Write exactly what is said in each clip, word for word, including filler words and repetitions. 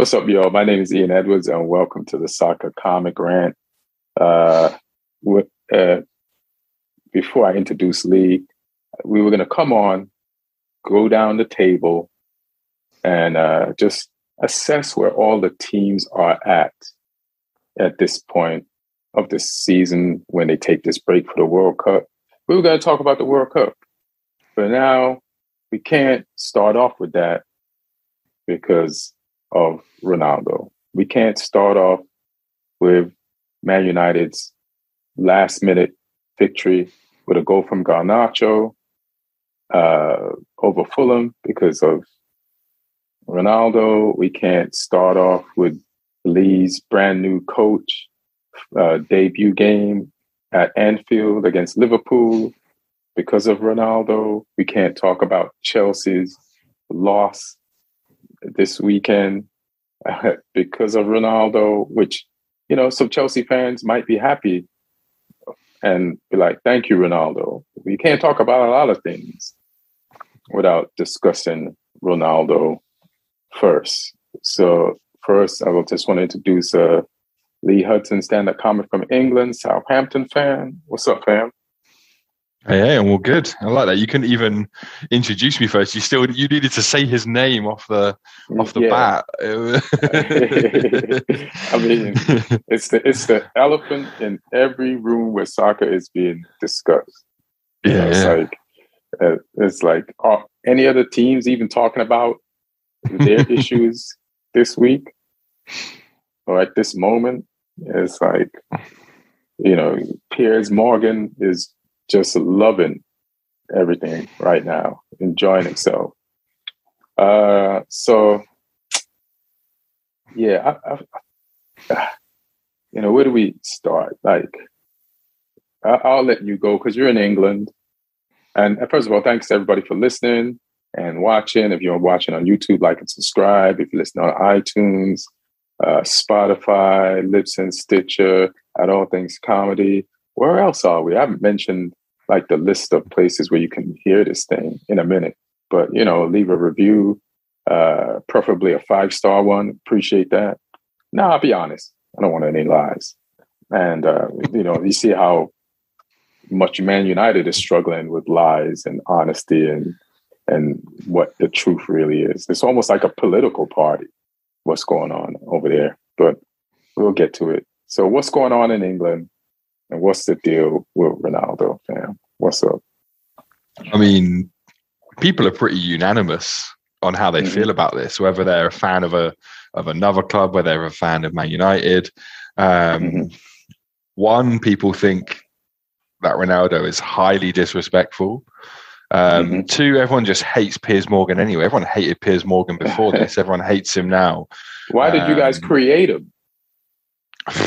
What's up, y'all? My name is Ian Edwards, and welcome to the Soccer Comic Rant. Uh, with, uh, before I introduce Lee, we were going to come on, go down the table, and uh, just assess where all the teams are at at this point of the season when they take this break for the World Cup. We were going to talk about the World Cup, but now we can't start off with that because of Ronaldo. We can't start off with Man United's last-minute victory with a goal from Garnacho uh, over Fulham because of Ronaldo. We can't start off with Lee's brand-new coach uh, debut game at Anfield against Liverpool because of Ronaldo. We can't talk about Chelsea's loss this weekend uh, because of Ronaldo, which, you know, some Chelsea fans might be happy and be like, thank you, Ronaldo. We can't talk about a lot of things without discussing Ronaldo first. So first, I will just want to introduce uh, Lee Hudson, stand-up comic from England, Southampton fan. What's up, fam? Hey, hey, I'm all good. I like that. You couldn't even introduce me first. You still, you needed to say his name off the off the yeah. bat. I mean, it's the it's the elephant in every room where soccer is being discussed. Yeah, you know, it's yeah. like uh, it's like are any other teams even talking about their issues this week or at this moment? It's like, you know, Piers Morgan is just loving everything right now, enjoying himself. Uh, so, yeah, I, I, you know, where do we start? Like, I, I'll let you go because you're in England. And first of all, thanks to everybody for listening and watching. If you're watching on YouTube, like and subscribe. If you're listening on iTunes, uh, Spotify, Libsyn, Stitcher, At All Things Comedy. Where else are we? I haven't mentioned like the list of places where you can hear this thing in a minute, but you know, leave a review, uh, preferably a five-star one. Appreciate that. Now, nah, I'll be honest. I don't want any lies. And, uh, you know, you see how much Man United is struggling with lies and honesty and, and what the truth really is. It's almost like a political party, what's going on over there, but we'll get to it. So what's going on in England? And what's the deal with Ronaldo, fam? What's up? I mean, people are pretty unanimous on how they mm-hmm. feel about this, whether they're a fan of a of another club, whether they're a fan of Man United. Um, mm-hmm. One, people think that Ronaldo is highly disrespectful. Um, mm-hmm. Two, everyone just hates Piers Morgan anyway. Everyone hated Piers Morgan before this. Everyone hates him now. Why um, did you guys create him?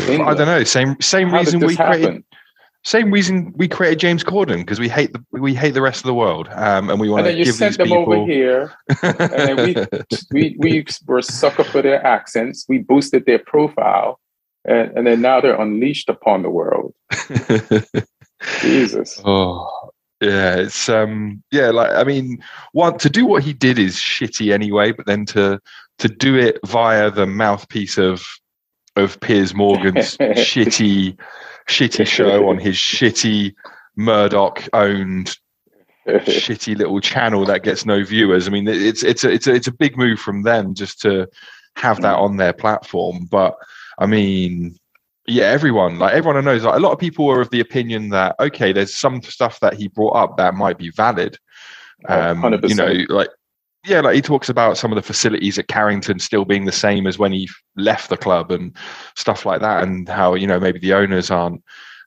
England. I don't know. Same same How reason we happen? created same reason we created James Corden, because we hate the we hate the rest of the world, um, and we want to give these people. And then you sent them people... over here, and then we, we we were sucker for their accents. We boosted their profile, and, and then now they're unleashed upon the world. Jesus. Oh yeah, it's um yeah. Like I mean, one to do what he did is shitty anyway, but then to to do it via the mouthpiece of. of Piers Morgan's shitty, shitty show on his shitty Murdoch-owned shitty little channel that gets no viewers. I mean, it's it's a, it's a, it's a big move from them just to have that on their platform. But I mean, yeah, everyone like everyone I know is like a lot of people are of the opinion that okay, there's some stuff that he brought up that might be valid. Um, one hundred percent. You know, like. Yeah, like he talks about some of the facilities at Carrington still being the same as when he left the club and stuff like that, and how, you know, maybe the owners aren't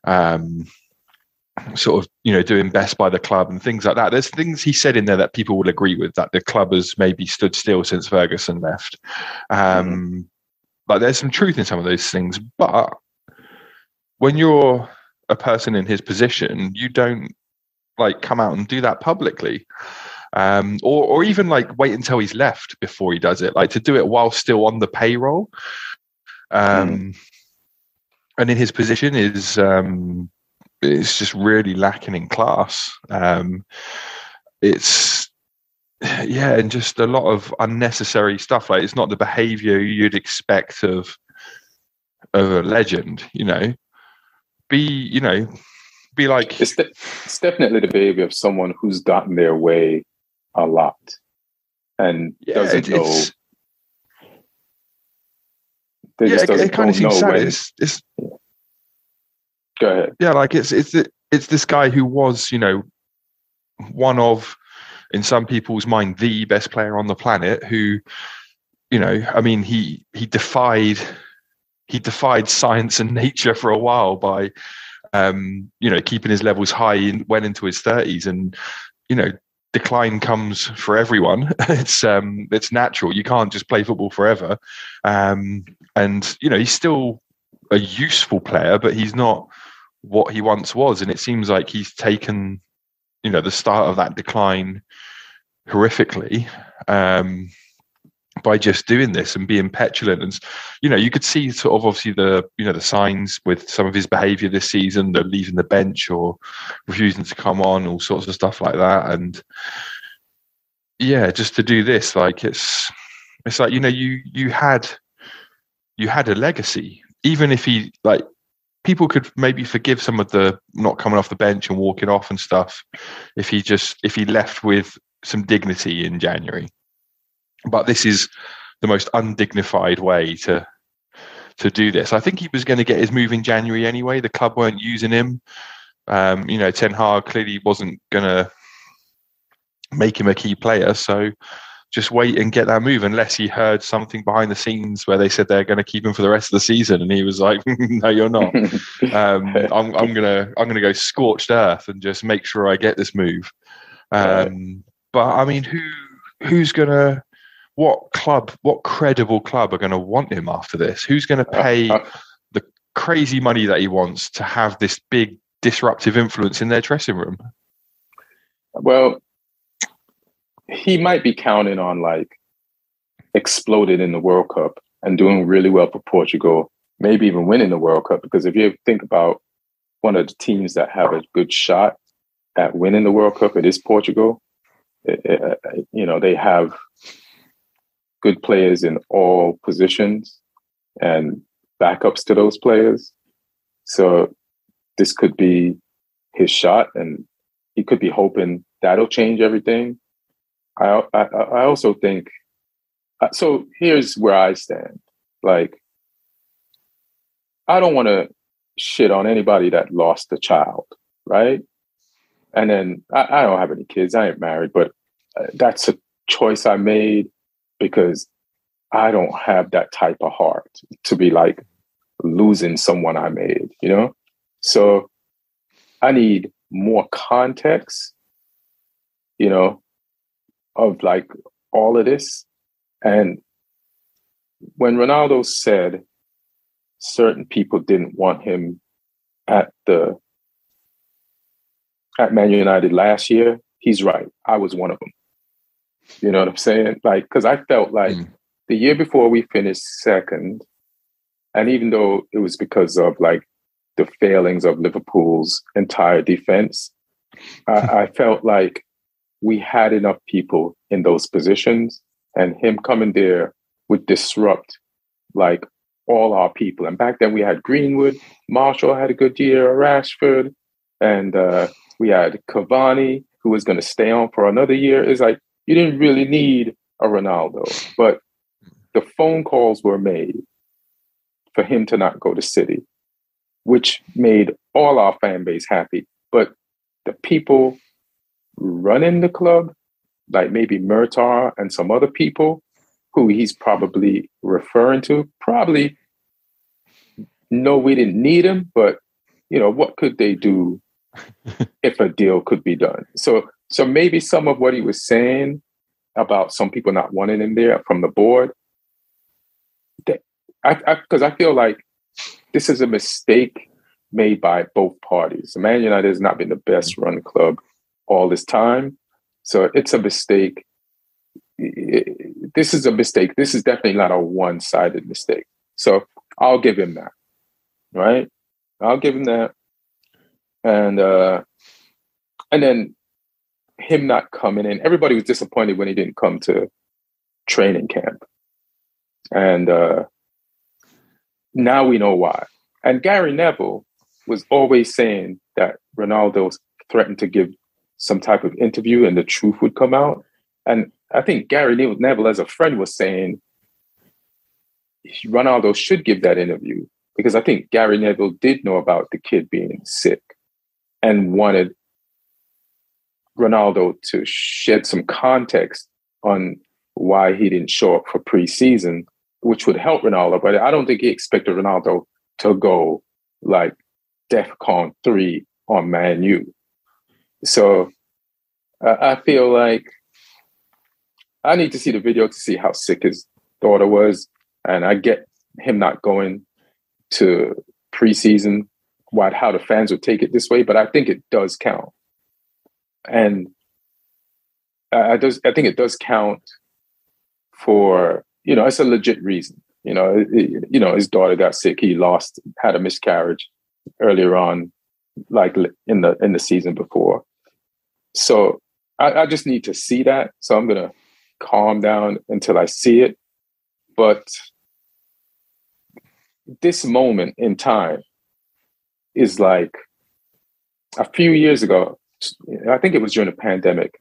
um, sort of, you know, doing best by the club and things like that. There's things he said in there that people will agree with, that the club has maybe stood still since Ferguson left. Um, mm-hmm. But there's some truth in some of those things. But when you're a person in his position, you don't, like, come out and do that publicly. Um, or, or even like wait until he's left before he does it, like to do it while still on the payroll. Um, mm. And in his position is, um, it's just really lacking in class. Um, it's, yeah, and just a lot of unnecessary stuff. Like, it's not the behaviour you'd expect of of a legend. You know, be you know, be like it's, de- it's definitely the behaviour of someone who's gotten their way a lot and yeah, doesn't it, know. It's, they yeah, just it, it kind of seems sad. It's, it's, Go ahead. Yeah, like it's it's it's this guy who was, you know, one of, in some people's mind, the best player on the planet, who, you know, I mean, he he defied he defied science and nature for a while by, um, you know, keeping his levels high in, well into his thirties. And, you know, decline comes for everyone. It's um, it's natural. You can't just play football forever. Um, and, you know, he's still a useful player, but he's not what he once was. And it seems like he's taken, you know, the start of that decline horrifically um, by just doing this and being petulant. And, you know, you could see sort of obviously the, you know, the signs with some of his behavior this season, the leaving the bench or refusing to come on, all sorts of stuff like that. And yeah, just to do this, like it's, it's like, you know, you, you had, you had a legacy, even if he like, people could maybe forgive some of the not coming off the bench and walking off and stuff if he just if he left with some dignity in January. But this is the most undignified way to to do this. I think he was going to get his move in January anyway. The club weren't using him. Um, you know, Ten Hag clearly wasn't going to make him a key player. So just wait and get that move, unless he heard something behind the scenes where they said they're going to keep him for the rest of the season, and he was like, "No, you're not. Um, I'm, I'm gonna, I'm gonna go scorched earth and just make sure I get this move." Um, but I mean, who, who's gonna? What club? What credible club are going to want him after this? Who's going to pay the crazy money that he wants to have this big disruptive influence in their dressing room? Well, he might be counting on like exploding in the World Cup and doing really well for Portugal, maybe even winning the World Cup. Because if you think about one of the teams that have a good shot at winning the World Cup, it is Portugal. It, it, you know, they have good players in all positions and backups to those players. So this could be his shot, and he could be hoping that'll change everything. I, I I also think, so here's where I stand. Like, I don't want to shit on anybody that lost a child, right? And then I, I don't have any kids. I ain't married, but that's a choice I made because I don't have that type of heart to be like losing someone I made, you know? So I need more context, you know, of like all of this. And when Ronaldo said certain people didn't want him at the at Man United last year, he's right. I was one of them. You know what I'm saying? Like, because I felt like mm. the year before we finished second, and even though it was because of like the failings of Liverpool's entire defense, I, I felt like we had enough people in those positions, and him coming there would disrupt like all our people. And back then we had Greenwood, Marshall had a good year, Rashford, and uh, we had Cavani, who was going to stay on for another year. It's like, you didn't really need a Ronaldo, but the phone calls were made for him to not go to City, which made all our fan base happy. But the people running the club, like maybe Murtough and some other people who he's probably referring to, probably know we didn't need him, but you know, what could they do if a deal could be done? So so maybe some of what he was saying about some people not wanting him there from the board, because I, I, I feel like this is a mistake made by both parties. Man United has not been the best run club all this time. So it's a mistake. It, this is a mistake. This is definitely not a one-sided mistake. So I'll give him that, right? I'll give him that. And uh, and then him not coming in, everybody was disappointed when he didn't come to training camp. And uh, now we know why. And Gary Neville was always saying that Ronaldo threatened to give some type of interview and the truth would come out. And I think Gary Neville, as a friend, was saying Ronaldo should give that interview, because I think Gary Neville did know about the kid being sick and wanted Ronaldo to shed some context on why he didn't show up for preseason, which would help Ronaldo. But I don't think he expected Ronaldo to go like DEFCON three on Man U. So uh, I feel like I need to see the video to see how sick his daughter was. And I get him not going to preseason, what, how the fans would take it this way, but I think it does count. And I, does, I think it does count for, you know, it's a legit reason. You know, it, you know, his daughter got sick. He lost, had a miscarriage earlier on, like in the in the season before. So I, I just need to see that. So I'm gonna calm down until I see it. But this moment in time is like a few years ago, I think it was during the pandemic,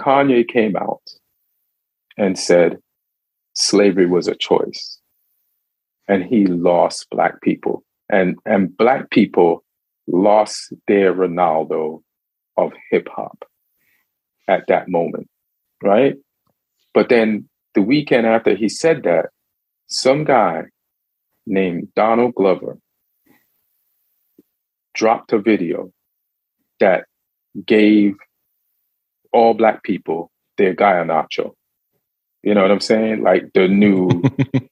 Kanye came out and said slavery was a choice. And he lost Black people. And, and Black people lost their Ronaldo of hip hop at that moment, right? But then the weekend after he said that, some guy named Donald Glover dropped a video that gave all Black people their Garnacho. You know what I'm saying? Like the new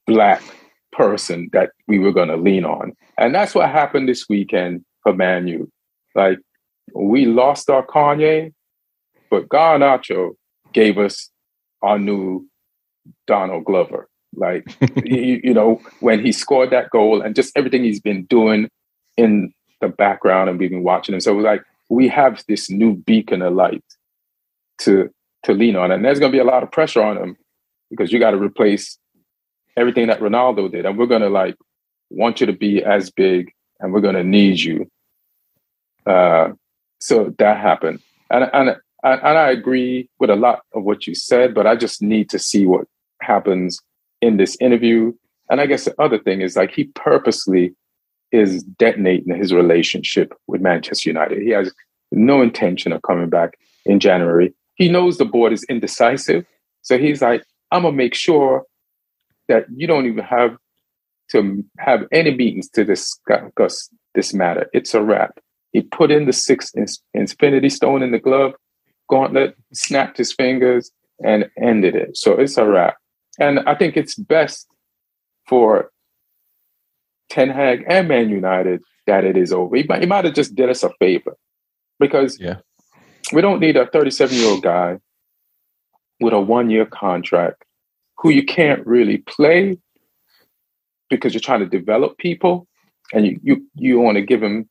Black person that we were going to lean on. And that's what happened this weekend for Man U. Like, we lost our Kanye, but Garnacho gave us our new Donald Glover. Like, you, you know, when he scored that goal and just everything he's been doing in the background and we've been watching him. So we're like, we have this new beacon of light to to lean on. And there's going to be a lot of pressure on him because you got to replace everything that Ronaldo did. And we're going to like want you to be as big and we're going to need you. Uh, so that happened. And, and, and I agree with a lot of what you said, but I just need to see what happens in this interview. And I guess the other thing is like he purposely is detonating his relationship with Manchester United. He has no intention of coming back in January. He knows the board is indecisive. So he's like, I'm going to make sure that you don't even have to have any meetings to discuss this matter. It's a wrap. He put in the sixth infinity stone in the glove gauntlet, snapped his fingers, and ended it. So it's a wrap. And I think it's best for Ten Hag and Man United that it is over. He might, he might have just did us a favor because yeah. we don't need a thirty-seven-year-old guy with a one-year contract who you can't really play because you're trying to develop people and you you, you want to give him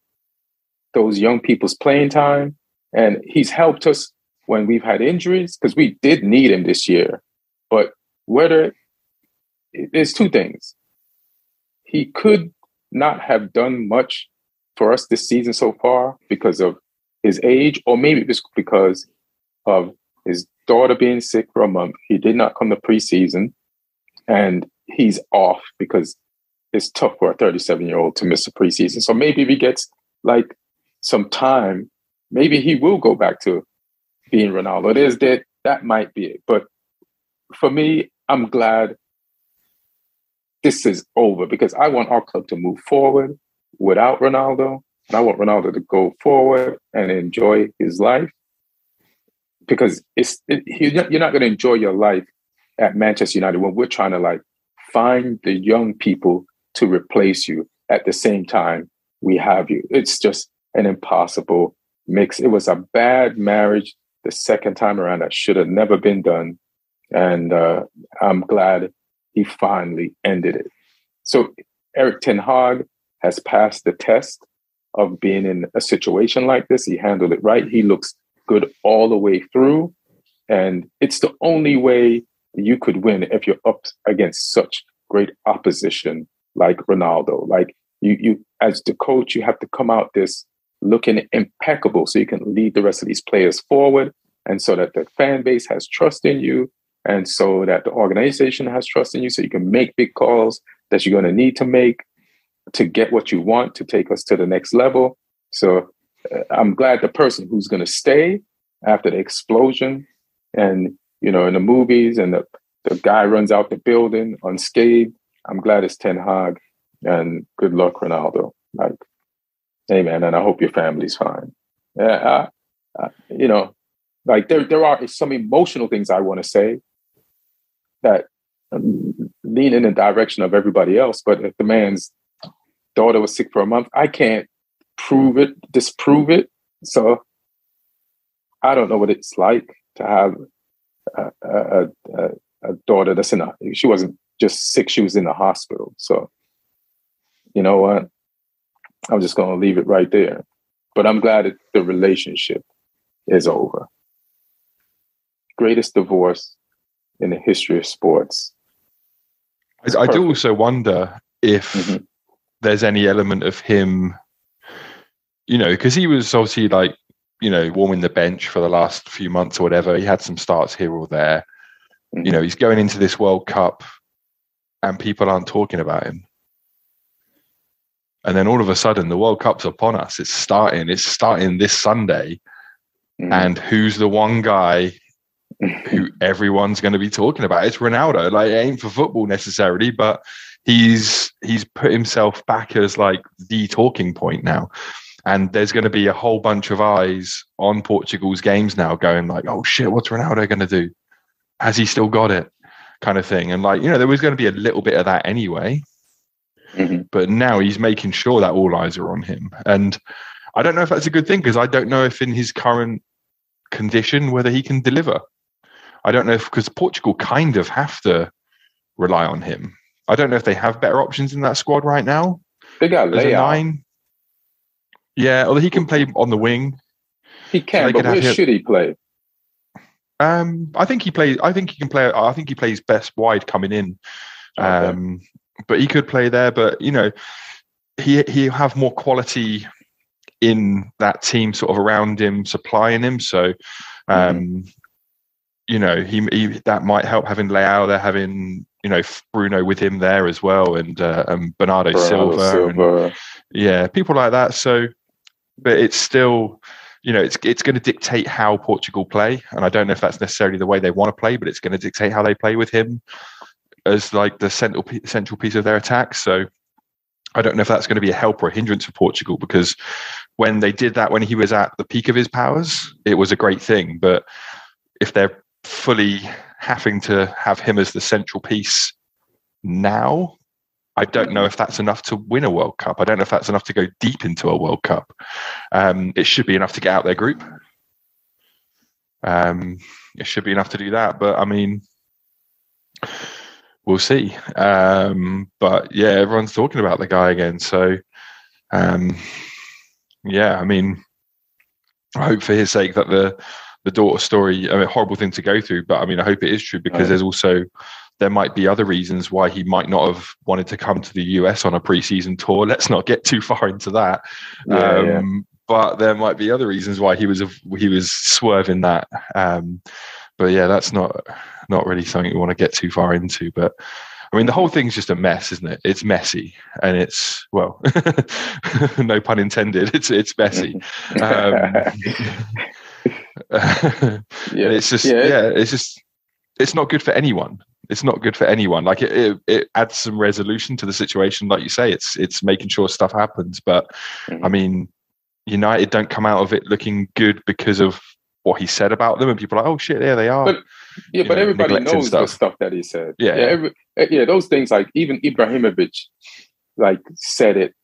those young people's playing time. And he's helped us when we've had injuries because we did need him this year. But whether there's two things. He could not have done much for us this season so far because of his age, or maybe just because of his daughter being sick for a month. He did not come to preseason, and he's off because it's tough for a thirty-seven-year-old to miss a preseason. So maybe if he gets like some time, maybe he will go back to being Ronaldo. There's that, that might be it. But for me, I'm glad this is over because I want our club to move forward without Ronaldo. And I want Ronaldo to go forward and enjoy his life because it's it, you're not going to enjoy your life at Manchester United when we're trying to like find the young people to replace you at the same time we have you. It's just an impossible mix. It was a bad marriage the second time around that should have never been done. And uh, I'm glad he finally ended it. So Erik ten Hag has passed the test of being in a situation like this. He handled it right. He looks good all the way through. And it's the only way you could win if you're up against such great opposition like Ronaldo. Like you, you as the coach, you have to come out this looking impeccable so you can lead the rest of these players forward, and so that the fan base has trust in you, and so that the organization has trust in you, so you can make big calls that you're going to need to make to get what you want to take us to the next level. So uh, I'm glad the person who's going to stay after the explosion and, you know, in the movies and the, the guy runs out the building unscathed, I'm glad it's Ten Hag, and good luck, Ronaldo. Like, hey, man, and I hope your family's fine. Yeah, I, I, you know, like there there are some emotional things I want to say that um, lean in the direction of everybody else. But if the man's daughter was sick for a month, I can't prove it, disprove it. So I don't know what it's like to have a, a, a, a daughter that's in a, she wasn't just sick, she was in the hospital. So, you know what? I'm just going to leave it right there. But I'm glad that the relationship is over. Greatest divorce in the history of sports. I, I do also wonder if mm-hmm. there's any element of him, you know, because he was obviously like, you know, warming the bench for the last few months or whatever. He had some starts here or there. Mm-hmm. You know, he's going into this World Cup and people aren't talking about him. And then all of a sudden, the World Cup's upon us. It's starting. It's starting this Sunday. Mm. And who's the one guy who everyone's going to be talking about? It's Ronaldo. Like, it ain't for football necessarily, but he's he's put himself back as, like, the talking point now. And there's going to be a whole bunch of eyes on Portugal's games now going, like, oh, shit, what's Ronaldo going to do? Has he still got it? Kind of thing. And, like, you know, there was going to be a little bit of that anyway. Mm-hmm. But now he's making sure that all eyes are on him. And I don't know if that's a good thing, because I don't know if in his current condition, whether he can deliver. I don't know if, because Portugal kind of have to rely on him. I don't know if they have better options in that squad right now. They got nine. Yeah, although he can play on the wing. He can, but where should he play? Um, I think he plays. I think he can play. I think he plays best wide coming in. Okay. Um, But he could play there, but, you know, he he'll have more quality in that team sort of around him, supplying him. So, um, mm-hmm. you know, he, he that might help, having Leao there, having, you know, Bruno with him there as well, and uh, and Bernardo, Bernardo Silva, Silva. And, yeah, people like that. So, but it's still, you know, it's it's going to dictate how Portugal play, and I don't know if that's necessarily the way they want to play, but it's going to dictate how they play with him as like the central central piece of their attack. So I don't know if that's going to be a help or a hindrance for Portugal, because when they did that, when he was at the peak of his powers, it was a great thing. But if they're fully having to have him as the central piece now, I don't know if that's enough to win a World Cup. I don't know if that's enough to go deep into a World Cup. Um, it should be enough to get out their group. Um, it should be enough to do that. But I mean, we'll see. Um, but yeah, everyone's talking about the guy again. So um, yeah, I mean, I hope for his sake that the, the daughter story, I mean, horrible thing to go through, but I mean, I hope it is true, because yeah. there's also, there might be other reasons why he might not have wanted to come to the U S on a preseason tour. Let's not get too far into that. Yeah, um, yeah. But there might be other reasons why he was, he was swerving that. Um, but yeah, that's not, not really something you want to get too far into. But I mean, the whole thing's just a mess, isn't it? It's messy, and it's, well, no pun intended. It's, it's messy. Um, yeah. It's just, yeah. yeah, it's just, it's not good for anyone. It's not good for anyone. Like it, it, it adds some resolution to the situation. Like you say, it's, it's making sure stuff happens. But mm-hmm. I mean, United don't come out of it looking good because of what he said about them, and people are like, oh shit, there they are. But, yeah, you but know, everybody knows stuff. the stuff that he said. Yeah, yeah, every, yeah, those things, like even Ibrahimovic, like said it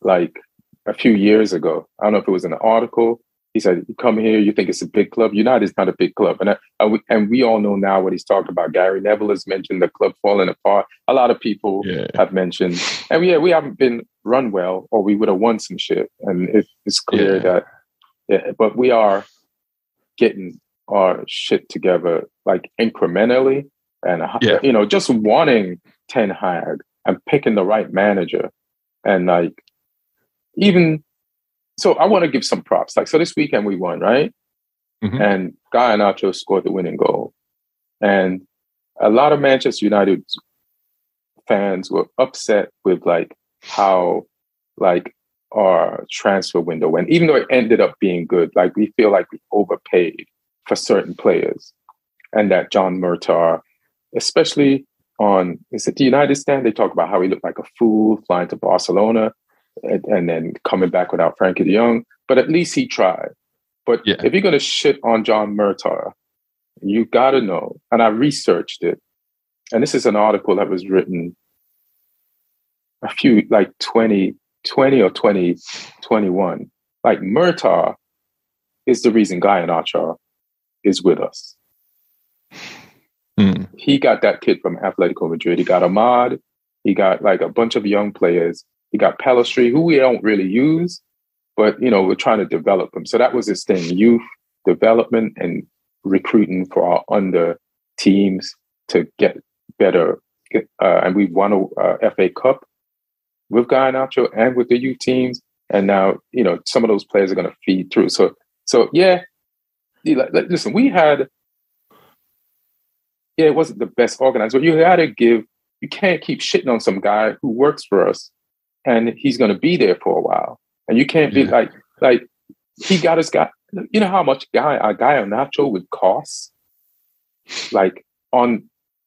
like a few years ago. I don't know if it was in an article. He said, you come here, you think it's a big club. United's not a big club. And, I, and, we, and we all know now what he's talking about. Gary Neville has mentioned the club falling apart. A lot of people yeah. have mentioned. And yeah, we haven't been run well, or we would have won some shit. And it, it's clear yeah. that, yeah, but we are getting our shit together, like incrementally, and yeah. you know, just wanting Ten Hag and picking the right manager, and like even so, I want to give some props. Like so, this weekend we won, right? Mm-hmm. And Garnacho scored the winning goal, and a lot of Manchester United fans were upset with like how like our transfer window, and even though it ended up being good, like we feel like we overpaid for certain players, and that John Murtough, especially on is it the United stand, they talk about how he looked like a fool flying to Barcelona and, and then coming back without Frankie de Jong. But at least he tried. But yeah. if you're going to shit on John Murtough, you got to know, and I researched it, and this is an article that was written a few, like twenty twenty or twenty twenty-one. Like Murtough is the reason Garnacho is with us. Mm. He got that kid from Atletico Madrid. He got Ahmad. He got like a bunch of young players. He got Pellistri, who we don't really use, but, you know, we're trying to develop them. So that was his thing, youth development and recruiting for our under teams to get better. Uh, and we won a uh, F A Cup with Garnacho and with the youth teams. And now, you know, some of those players are going to feed through. So, so yeah, listen, we had, yeah, it wasn't the best organized, but you got to give, you can't keep shitting on some guy who works for us and he's going to be there for a while. And you can't be yeah. like, like he got his guy. You know how much guy a guy on Nacho would cost? Like on,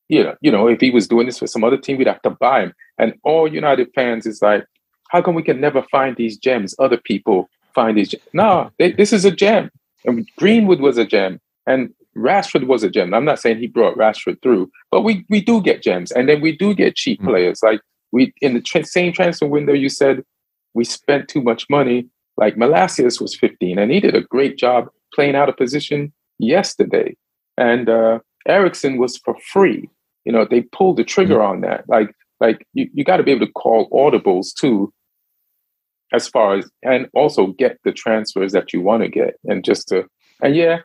you know, you know, if he was doing this for some other team, we'd have to buy him. And all United fans is like, how come we can never find these gems? Other people find these gems. No, they, this is a gem. And Greenwood was a gem. And Rashford was a gem. I'm not saying he brought Rashford through, but we we do get gems. And then we do get cheap mm-hmm. players. Like we in the tra- same transfer window, you said, we spent too much money. Like Malacius was fifteen, and he did a great job playing out of position yesterday. And uh, Eriksen was for free. You know, they pulled the trigger mm-hmm. on that. Like, like you, you got to be able to call audibles too, as far as, and also get the transfers that you want to get. And just to, and yeah,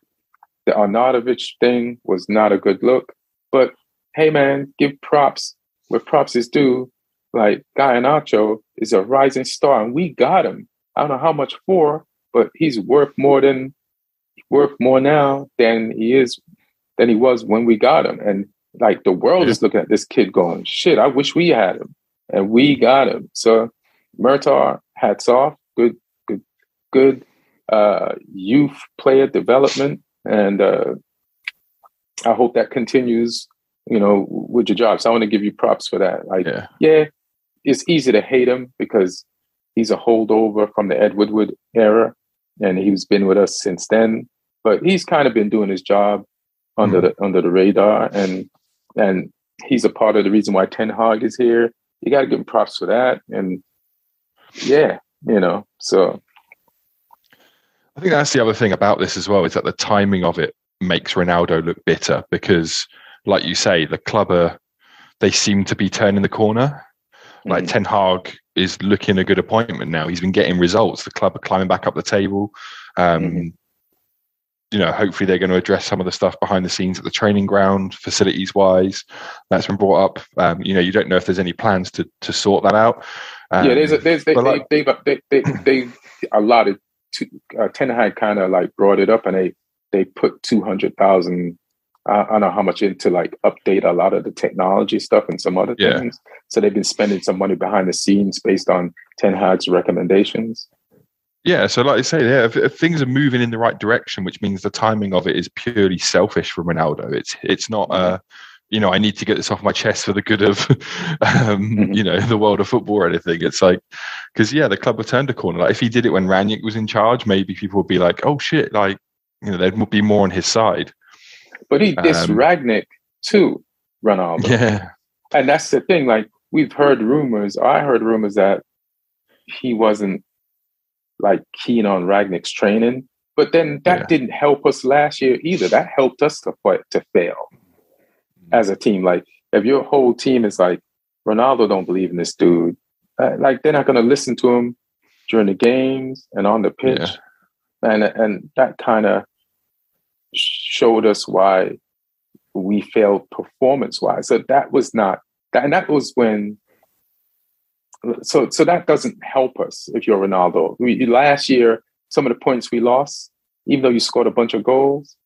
the Arnautovic thing was not a good look. But hey, man, give props where props is due. Like, Garnacho is a rising star, and we got him. I don't know how much for, but he's worth more than worth more now than he is than he was when we got him. And like the world yeah. is looking at this kid going, shit, I wish we had him, and we got him. So Murtough, hats off, good, good, good uh, youth player development, and uh, I hope that continues. You know, with your job, so I want to give you props for that. Like, yeah. yeah. It's easy to hate him because he's a holdover from the Ed Woodward era, and he's been with us since then. But he's kind of been doing his job under mm-hmm. the under the radar, and and he's a part of the reason why Ten Hag is here. You got to give him props for that, and yeah, you know. So I think that's the other thing about this as well, is that the timing of it makes Ronaldo look bitter because, like you say, the club are, they seem to be turning the corner. Like mm-hmm. Ten Hag is looking a good appointment now. He's been getting results. The club are climbing back up the table. Um, mm-hmm. You know, hopefully they're going to address some of the stuff behind the scenes at the training ground, facilities-wise. That's been brought up. Um, you know, you don't know if there's any plans to to sort that out. Um, yeah, there's a, there's they, like, they've they they they a lot of uh, Ten Hag kind of like brought it up, and they they put two hundred thousand. I don't know how much into like update a lot of the technology stuff and some other yeah. things. So they've been spending some money behind the scenes based on Ten Hag's recommendations. Yeah. So like I say, yeah, if, if things are moving in the right direction, which means the timing of it is purely selfish for Ronaldo. It's, it's not, uh, you know, I need to get this off my chest for the good of, um, mm-hmm. you know, the world of football or anything. It's like, cause yeah, the club have turned a corner. Like if he did it when Ranić was in charge, maybe people would be like, oh shit. Like, you know, there'd be more on his side. But he dissed um, Ragnick too, Ronaldo. Yeah. And that's the thing. Like, we've heard rumors. I heard rumors that he wasn't, like, keen on Ragnick's training. But then that yeah. didn't help us last year either. That helped us to, to fail as a team. Like, if your whole team is like, Ronaldo don't believe in this dude, uh, like, they're not going to listen to him during the games and on the pitch. Yeah. And, and that kind of showed us why we failed performance-wise. So that was not that, and that was when. So, so that doesn't help us if you're Ronaldo. We, last year, some of the points we lost, even though you scored a bunch of goals,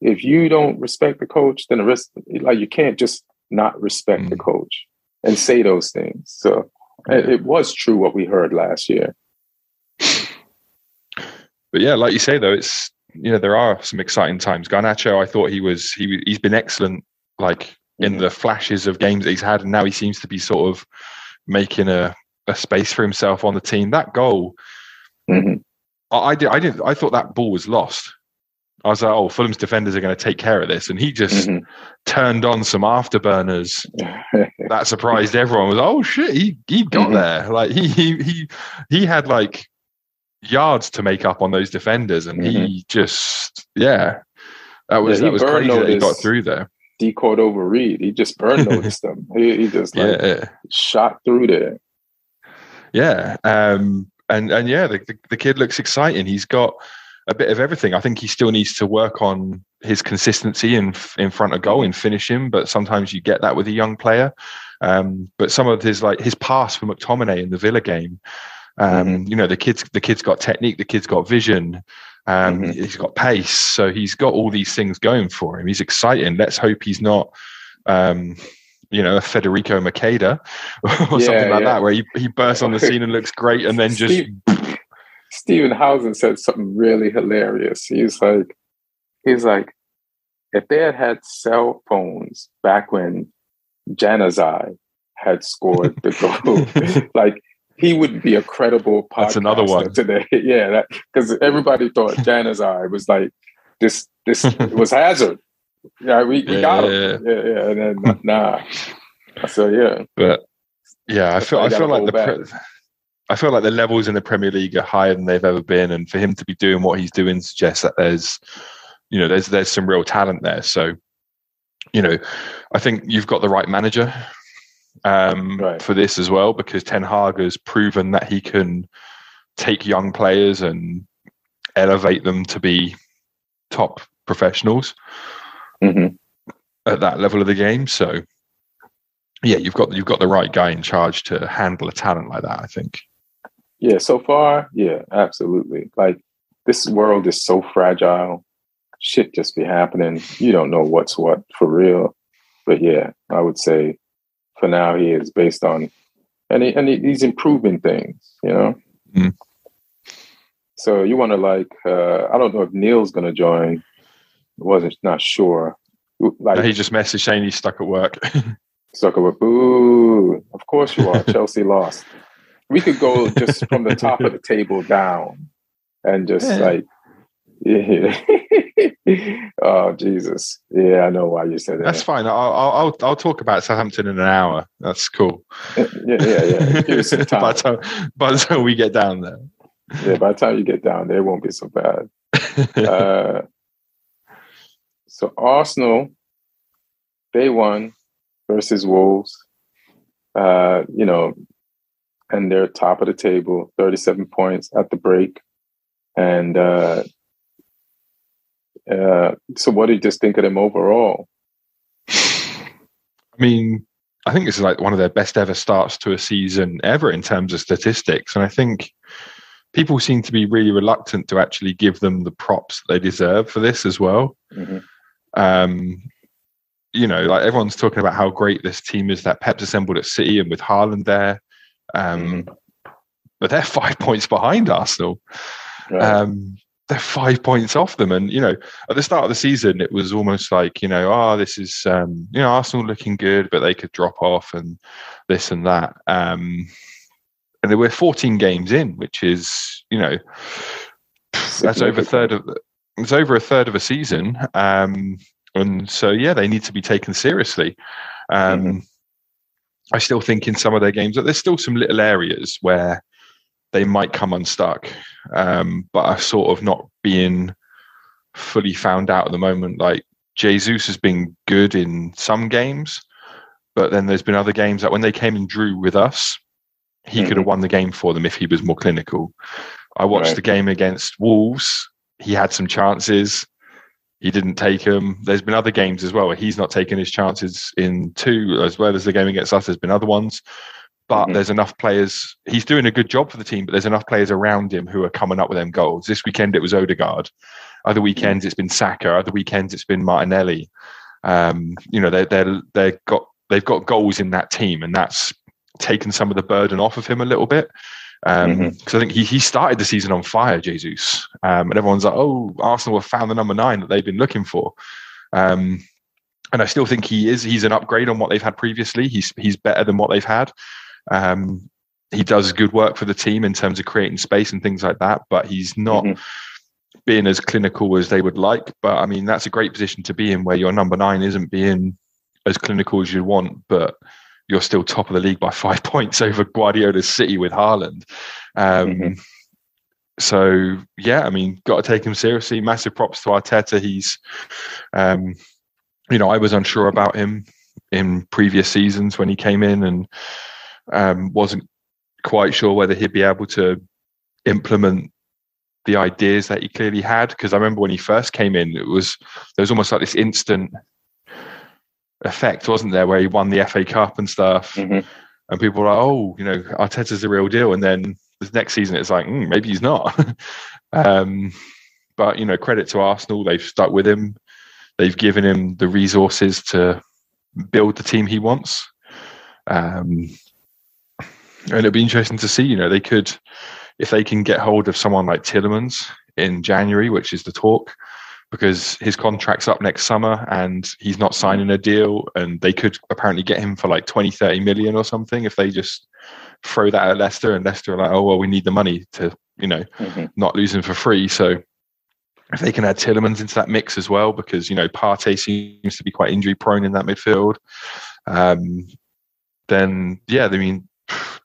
if you don't respect the coach, then the rest, like, you can't just not respect mm. the coach and say those things. So, yeah. it, it was true what we heard last year. But yeah, like you say, though, it's, you know, there are some exciting times. Garnacho, I thought he was he he's been excellent, like in mm-hmm. the flashes of games that he's had, and now he seems to be sort of making a, a space for himself on the team. That goal, mm-hmm. I, I did I did I thought that ball was lost. I was like, oh, Fulham's defenders are going to take care of this, and he just mm-hmm. turned on some afterburners that surprised everyone. Was like, oh shit, he he got mm-hmm. there. Like he he he he had like yards to make up on those defenders, and mm-hmm. he just yeah that was yeah, that was crazy that he got through there. Decored over Reed, he just burn noticed them. He, he just like yeah. shot through there. Yeah, um, and and yeah, the, the the kid looks exciting. He's got a bit of everything. I think he still needs to work on his consistency in in front of goal and finishing, but sometimes you get that with a young player. Um, but some of his like his pass for McTominay in the Villa game. Um, mm-hmm. You know, the kid's, the kid's got technique, the kid's got vision, um, mm-hmm. he's got pace. So he's got all these things going for him. He's exciting. Let's hope he's not, um, you know, a Federico Makeda or yeah, something like yeah. that, where he, he bursts on the scene and looks great and then just... Steve, Steven Housen said something really hilarious. He's like, he's like, if they had had cell phones back when Januzaj had scored the goal, like... he would be a credible podcaster. That's another one today. Yeah, because everybody thought Januzaj was like this. This was Hazard. Yeah, we, we yeah, got yeah, him. Yeah, yeah, yeah. And then, nah. So yeah, but yeah, I feel I, I feel like the pre- I feel like the levels in the Premier League are higher than they've ever been, and for him to be doing what he's doing suggests that there's, you know, there's there's some real talent there. So, you know, I think you've got the right manager. Um, right. For this as well, because Ten Hag has proven that he can take young players and elevate them to be top professionals mm-hmm. at that level of the game. So, yeah, you've got you've got the right guy in charge to handle a talent like that, I think. Yeah, so far, yeah, absolutely. Like, this world is so fragile. Shit just be happening. You don't know what's what for real. But, yeah, I would say for now, he is based on, and he, and he, he's improving things, you know. Mm. So you want to like, uh, I don't know if Neil's going to join. Wasn't not sure. Like no, he just messaged saying he's stuck at work. Stuck at work. Boo! Of course you are. Chelsea lost. We could go just from the top of the table down, and just yeah. like, yeah. Oh Jesus! Yeah, I know why you said that. That's fine. I'll I'll I'll talk about Southampton in an hour. That's cool. yeah, yeah, yeah. Give us some time. by, the time, by the time we get down there. Yeah, by the time you get down there, it won't be so bad. uh, so Arsenal, they won versus Wolves. Uh, you know, and they're top of the table, thirty-seven points at the break, and. Uh, Uh, so what do you just think of them overall? I mean, I think this is like one of their best ever starts to a season ever in terms of statistics. And I think people seem to be really reluctant to actually give them the props they deserve for this as well. Mm-hmm. Um, you know, like everyone's talking about how great this team is that Pep's assembled at City and with Haaland there. Um, mm-hmm. But they're five points behind Arsenal. Right. Um They're five points off them. And, you know, at the start of the season, it was almost like, you know, oh, this is, um, you know, Arsenal looking good, but they could drop off and this and that. Um, and there were fourteen games in, which is, you know, that's over a third of, it's over a third of a season. Um, and so, yeah, they need to be taken seriously. Um, mm-hmm. I still think in some of their games that there's still some little areas where they might come unstuck, um, but are sort of not being fully found out at the moment. Like Jesus has been good in some games, but then there's been other games that when they came and drew with us, he mm-hmm. could have won the game for them if he was more clinical. I watched right. the game against Wolves. He had some chances. He didn't take them. There's been other games as well where he's not taken his chances in two, as well as the game against us. There's been other ones. But mm-hmm. there's enough players. He's doing a good job for the team, but there's enough players around him who are coming up with them goals. This weekend, it was Odegaard. Other weekends, it's been Saka. Other weekends, it's been Martinelli. Um, you know, they're, they're, they're got, they've got goals in that team, and that's taken some of the burden off of him a little bit. Um, mm-hmm. Because I think he, he started the season on fire, Jesus. Um, and everyone's like, oh, Arsenal have found the number nine that they've been looking for. Um, and I still think he is. He's an upgrade on what they've had previously. He's he's better than what they've had. Um, he does good work for the team in terms of creating space and things like that, but he's not mm-hmm. being as clinical as they would like. But I mean, that's a great position to be in, where your number nine isn't being as clinical as you want, but you're still top of the league by five points over Guardiola's City with Haaland. Um, mm-hmm. So yeah, I mean, got to take him seriously. Massive props to Arteta. He's, um, you know, I was unsure about him in previous seasons when he came in, and Um, wasn't quite sure whether he'd be able to implement the ideas that he clearly had. Because I remember when he first came in, it was there was almost like this instant effect, wasn't there, where he won the F A Cup and stuff, mm-hmm. and people were like, "Oh, you know, Arteta's the real deal." And then the next season, it's like mm, maybe he's not. um, but you know, credit to Arsenal, they've stuck with him. They've given him the resources to build the team he wants. Um, And it'd be interesting to see, you know, they could, if they can get hold of someone like Tielemans in January, which is the talk, because his contract's up next summer and he's not signing a deal, and they could apparently get him for like twenty, thirty million or something if they just throw that at Leicester, and Leicester are like, oh, well, we need the money to, you know, mm-hmm. not lose him for free. So if they can add Tielemans into that mix as well, because, you know, Partey seems to be quite injury prone in that midfield, um, then, yeah, I mean,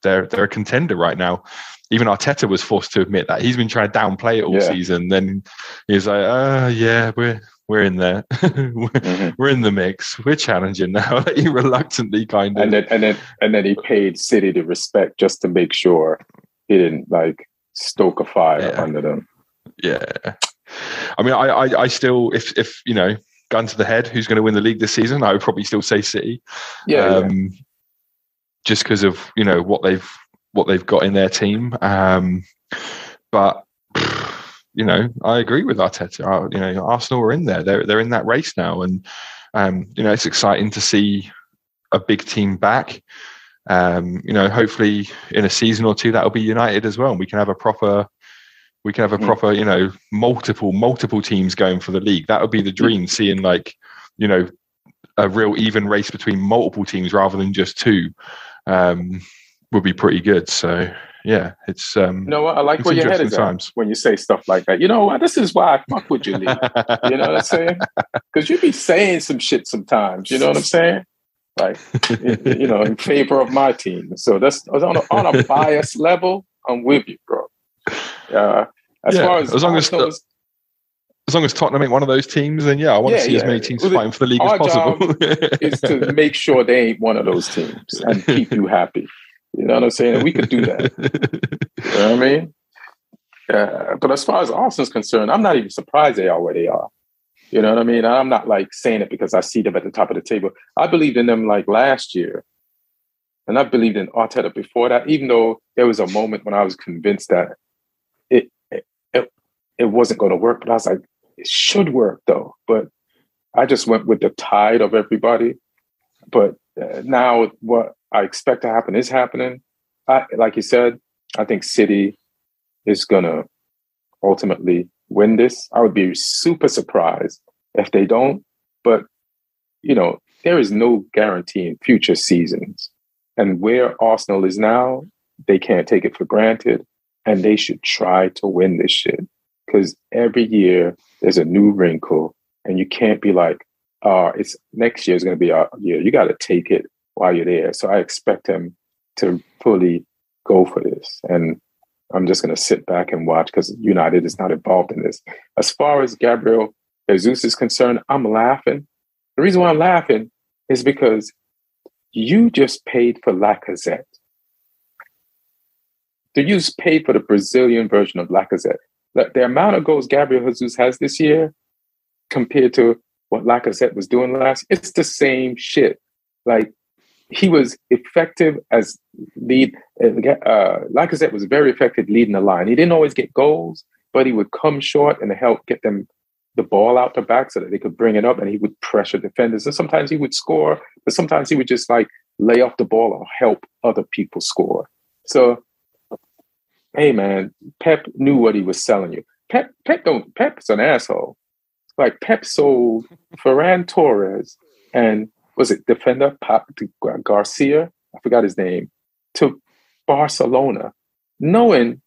They're they're a contender right now. Even Arteta was forced to admit that. He's been trying to downplay it all yeah. season. Then he's like, "Oh yeah, we're we're in there. we're, mm-hmm. we're in the mix. We're challenging now." Like, he reluctantly kind of and then and then and then he paid City the respect just to make sure he didn't like stoke a fire yeah. under them. Yeah, I mean, I, I I still if if you know, gun to the head, who's going to win the league this season? I would probably still say City. Yeah. Um, yeah. Just because of you know what they've what they've got in their team, um, but you know I agree with Arteta. You know Arsenal are in there; they're they're in that race now, and um, you know it's exciting to see a big team back. Um, you know, hopefully in a season or two that'll be United as well, and we can have a proper we can have a mm-hmm. proper you know multiple multiple teams going for the league. That would be the dream, seeing like you know a real even race between multiple teams rather than just two. Um, would be pretty good. So yeah, it's um, you know what I like where your head is at when you say stuff like that. You know what? This is why I fuck with you, Lee. You know what I'm saying? Because you be saying some shit sometimes. You know what I'm saying? Like you know, in favor of my team. So that's on a, on a biased level. I'm with you, bro. Uh, as yeah, far as as long as, th- as long as Tottenham ain't one of those teams, then yeah, I want yeah, to see yeah. as many teams well, fighting for the league as possible. Is to make sure they ain't one of those teams and keep you happy. You know what I'm saying? And we could do that. You know what I mean? Uh, but as far as Arsenal's concerned, I'm not even surprised they are where they are. You know what I mean? I'm not like saying it because I see them at the top of the table. I believed in them like last year. And I believed in Arteta before that, even though there was a moment when I was convinced that it it, it, it wasn't going to work. But I was like, it should work though. But I just went with the tide of everybody. But uh, now what I expect to happen is happening. I, like you said, I think City is going to ultimately win this. I would be super surprised if they don't. But, you know, there is no guarantee in future seasons. And where Arsenal is now, they can't take it for granted. And they should try to win this shit. Because every year there's a new wrinkle, and you can't be like, "Oh, it's next year is going to be our year." You got to take it while you're there. So I expect him to fully go for this, and I'm just going to sit back and watch because United is not involved in this. As far as Gabriel Jesus is concerned, I'm laughing. The reason why I'm laughing is because you just paid for Lacazette. You just paid for the Brazilian version of Lacazette. The amount of goals Gabriel Jesus has this year compared to what Lacazette was doing last, it's the same shit. Like, he was effective as lead. Uh, Lacazette was very effective leading the line. He didn't always get goals, but he would come short and help get them the ball out the back so that they could bring it up, and he would pressure defenders. And sometimes he would score, but sometimes he would just like lay off the ball or help other people score. So, hey man, Pep knew what he was selling you. Pep, Pep don't, Pep's an asshole. Like, Pep sold Ferran Torres and was it defender Pop, Garcia? I forgot his name, to Barcelona, knowing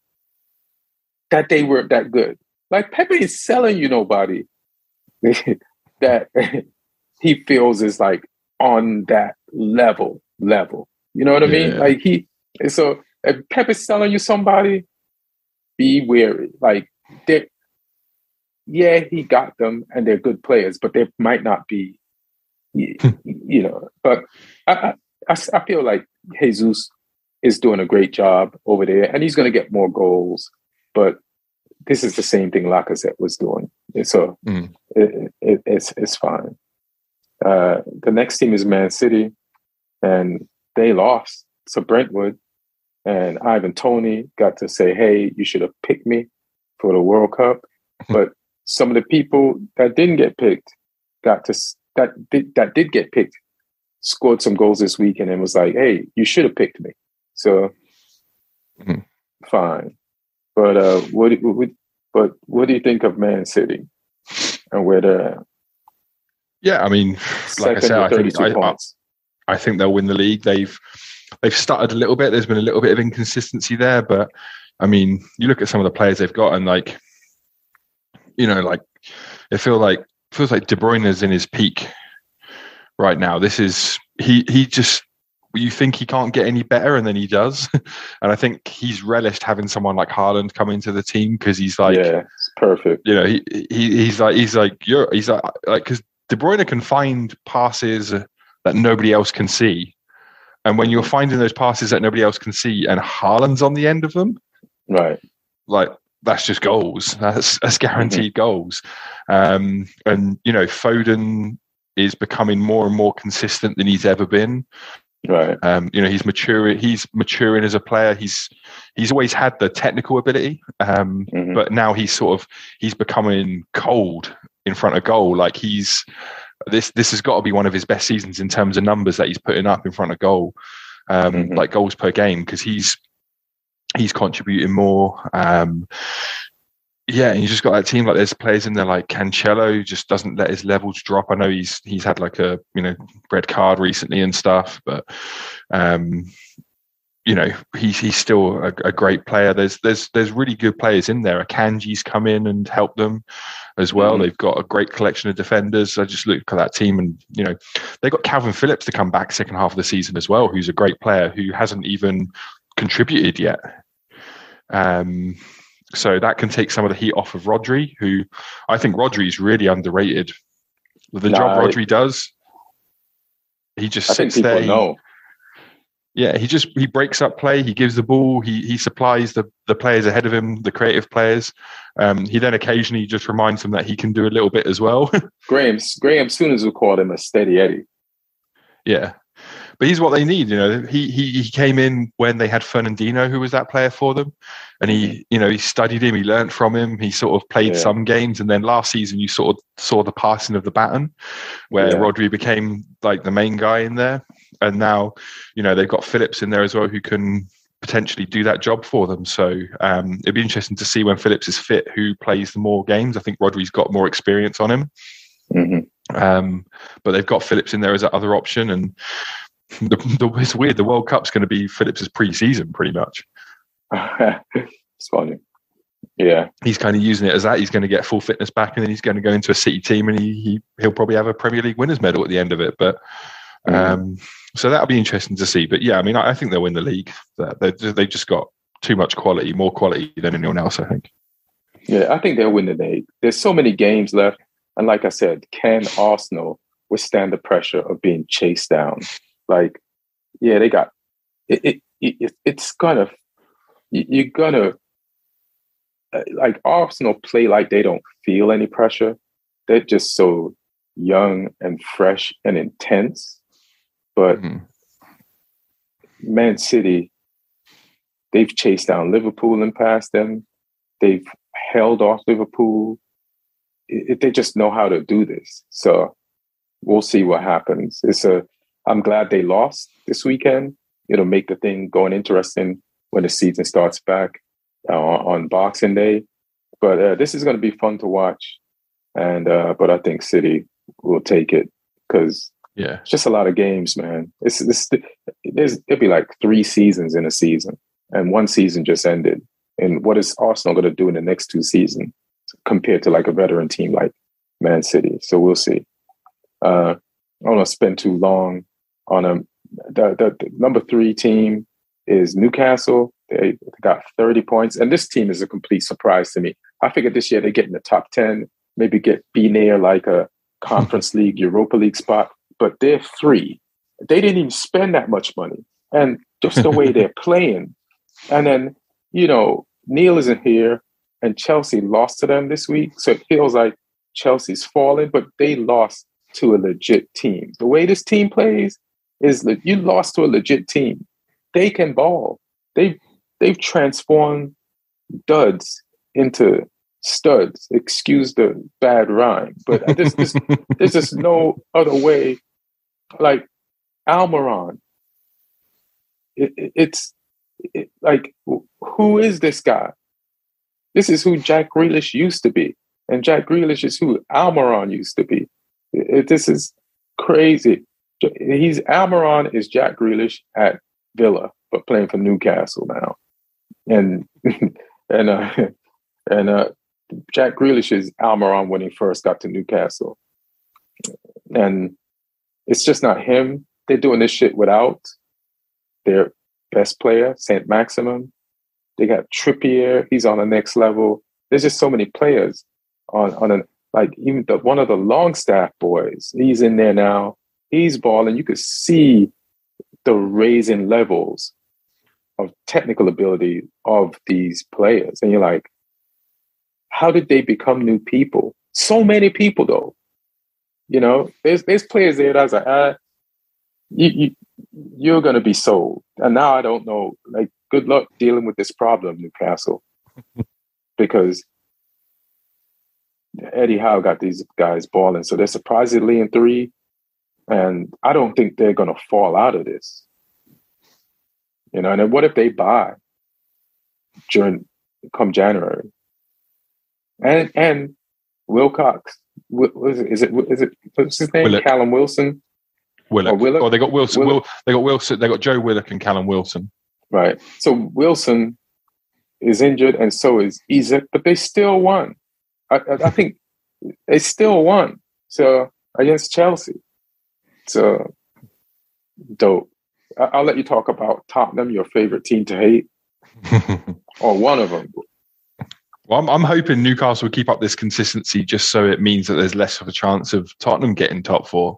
that they weren't that good. Like, Pepe is selling you nobody that he feels is like on that level, level. You know what I mean? Yeah. Like, he, so if Pepe is selling you somebody, be wary. Like, they, yeah, he got them and they're good players, but they might not be, you, you know, but I, I, I feel like Jesus is doing a great job over there and he's going to get more goals, but this is the same thing Lacazette was doing. So mm. it, it, it's it's fine. Uh, the next team is Man City, and they lost to Brentwood. And Ivan Toney got to say, hey, you should have picked me for the World Cup. But some of the people that didn't get picked, got to that did, that did get picked, scored some goals this week, and then was like, hey, you should have picked me. So, mm. fine. But uh, what, what? But what do you think of Man City and where they're? Yeah, I mean, like I said, I think I, I think they'll win the league. They've they've stuttered a little bit. There's been a little bit of inconsistency there, but I mean, you look at some of the players they've got, and like, you know, like it feels like feels like De Bruyne's in his peak right now. This is he he just. You think he can't get any better, and then he does. And I think he's relished having someone like Haaland come into the team because he's like, yeah, it's perfect. You know, he, he he's like he's like you're he's like like because De Bruyne can find passes that nobody else can see, and when you're finding those passes that nobody else can see, and Haaland's on the end of them, right? Like, that's just goals. That's that's guaranteed mm-hmm. goals. Um, and you know, Foden is becoming more and more consistent than he's ever been. Right. Um, you know, he's maturing. He's maturing as a player. He's he's always had the technical ability, um, mm-hmm. but now he's sort of he's becoming cold in front of goal. Like, he's this this has got to be one of his best seasons in terms of numbers that he's putting up in front of goal, um, mm-hmm. like goals per game, because he's he's contributing more. Um, yeah, and you just got that team. Like, there's players in there like Cancelo just doesn't let his levels drop. I know he's he's had like a you know red card recently and stuff, but um, you know he's he's still a, a great player. There's there's there's really good players in there. Akanji's come in and helped them as well. Mm-hmm. They've got a great collection of defenders. I just look at that team, and you know they got Calvin Phillips to come back second half of the season as well, who's a great player who hasn't even contributed yet. Um. So that can take some of the heat off of Rodri, who I think Rodri is really underrated. The nah, job Rodri does, he just I sits think there. He, know. Yeah, he just he breaks up play. He gives the ball. He he supplies the, the players ahead of him, the creative players. Um, he then occasionally just reminds them that he can do a little bit as well. Graham Graham Sooners would call him a steady Eddie. Yeah. But he's what they need, you know. He he he came in when they had Fernandinho, who was that player for them, and he, you know, he studied him, he learned from him, he sort of played yeah. some games, and then last season you sort of saw the passing of the baton, where yeah. Rodri became like the main guy in there, and now, you know, they've got Phillips in there as well, who can potentially do that job for them. So um, it'd be interesting to see when Phillips is fit, who plays the more games. I think Rodri's got more experience on him, mm-hmm. um, but they've got Phillips in there as an other option. And The, the, it's weird. The World Cup's going to be Phillips's pre-season, pretty much. It's funny. Yeah, he's kind of using it as that. He's going to get full fitness back, and then he's going to go into a City team, and he, he he'll probably have a Premier League winners' medal at the end of it. But um, mm. so that'll be interesting to see. But yeah, I mean, I, I think they'll win the league. They they just got too much quality, more quality than anyone else, I think. Yeah, I think they'll win the league. There's so many games left, and like I said, can Arsenal withstand the pressure of being chased down? Like, yeah, they got it. it, it it's gonna, you're gonna, like, Arsenal play like they don't feel any pressure, they're just so young and fresh and intense. But mm-hmm. Man City, they've chased down Liverpool and passed them. They've held off Liverpool. It, it, they just know how to do this. So we'll see what happens. It's a, I'm glad they lost this weekend. It'll make the thing going interesting when the season starts back uh, on Boxing Day. But uh, this is going to be fun to watch. And uh, but I think City will take it because yeah, it's just a lot of games, man. It's, it's there's it'd be like three seasons in a season, and one season just ended. And what is Arsenal going to do in the next two seasons compared to like a veteran team like Man City? So we'll see. Uh, I don't want to spend too long on a the, the, the number three team is Newcastle. They got thirty points, and this team is a complete surprise to me. I figured this year they get in the top ten, maybe get be near like a Conference League, Europa League spot, but they're free. They didn't even spend that much money, and just the way they're playing. And then you know Neil isn't here, and Chelsea lost to them this week, so it feels like Chelsea's fallen, but they lost to a legit team. The way this team plays is that you lost to a legit team. They can ball. They they've transformed duds into studs. Excuse the bad rhyme, but there's just, there's just no other way. Like Almiron, it, it, it's it, like who is this guy? This is who Jack Grealish used to be, and Jack Grealish is who Almiron used to be. It, it, this is crazy. He's Almiron is Jack Grealish at Villa, but playing for Newcastle now, and and uh, and uh, Jack Grealish is Almiron when he first got to Newcastle, and it's just not him. They're doing this shit without their best player, Saint Maximum. They got Trippier; he's on the next level. There's just so many players on on an like even the, one of the Longstaff boys. He's in there now. He's balling. You could see the raising levels of technical ability of these players. And you're like, how did they become new people? So many people, though. You know, there's there's players there that's like, ah, you, you, you're going to be sold. And now I don't know. Like, good luck dealing with this problem, Newcastle. Because Eddie Howe got these guys balling. So they're surprisingly in three. And I don't think they're going to fall out of this. You know, and then what if they buy during come January? And and Wilcox, is it, is it, is it what's his name? Willock. Callum Wilson? Willock. Or Willock? Oh, they got Wilson. Will, they got Wilson. They got Joe Willock and Callum Wilson. Right. So Wilson is injured and so is Isak, but they still won. I, I, I think they still won. So against Chelsea. So dope. I'll let you talk about Tottenham, your favorite team to hate, or one of them. Well, I'm, I'm hoping Newcastle will keep up this consistency just so it means that there's less of a chance of Tottenham getting top four.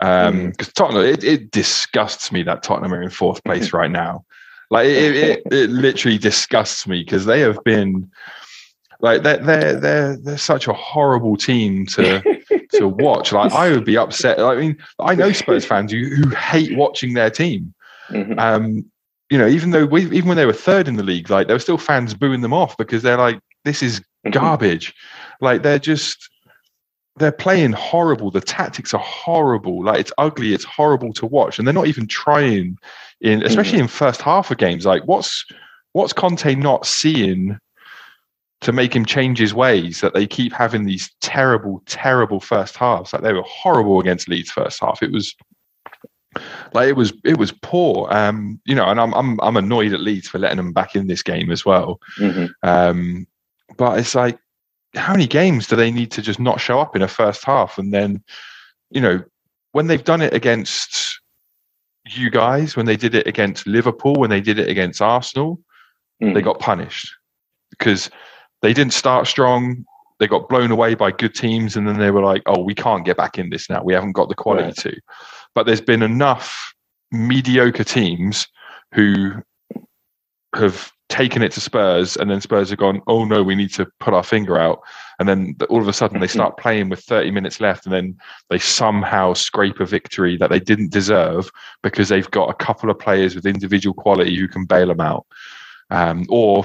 Because um, mm. Tottenham, it, it disgusts me that Tottenham are in fourth place right now. Like it, it, it literally disgusts me because they have been like they're they're they're, they're such a horrible team to. to watch. Like I would be upset. I mean, I know Spurs fans who, who hate watching their team. Mm-hmm. Um, you know, even though we, even when they were third in the league, like there were still fans booing them off because they're like, this is garbage. Mm-hmm. Like they're just, they're playing horrible. The tactics are horrible. Like it's ugly. It's horrible to watch. And they're not even trying in, especially mm-hmm. in first half of games. Like what's, what's Conte not seeing to make him change his ways, that they keep having these terrible, terrible first halves? Like they were horrible against Leeds first half. It was like it was it was poor. Um, you know, and I'm I'm I'm annoyed at Leeds for letting them back in this game as well. Mm-hmm. Um, but it's like, how many games do they need to just not show up in a first half? And then, you know, when they've done it against you guys, when they did it against Liverpool, when they did it against Arsenal, mm-hmm. they got punished because they didn't start strong. They got blown away by good teams. And then they were like, oh, we can't get back in this now. We haven't got the quality right. to. But there's been enough mediocre teams who have taken it to Spurs, and then Spurs have gone, oh no, we need to put our finger out. And then all of a sudden they start playing with thirty minutes left, and then they somehow scrape a victory that they didn't deserve because they've got a couple of players with individual quality who can bail them out. Um, or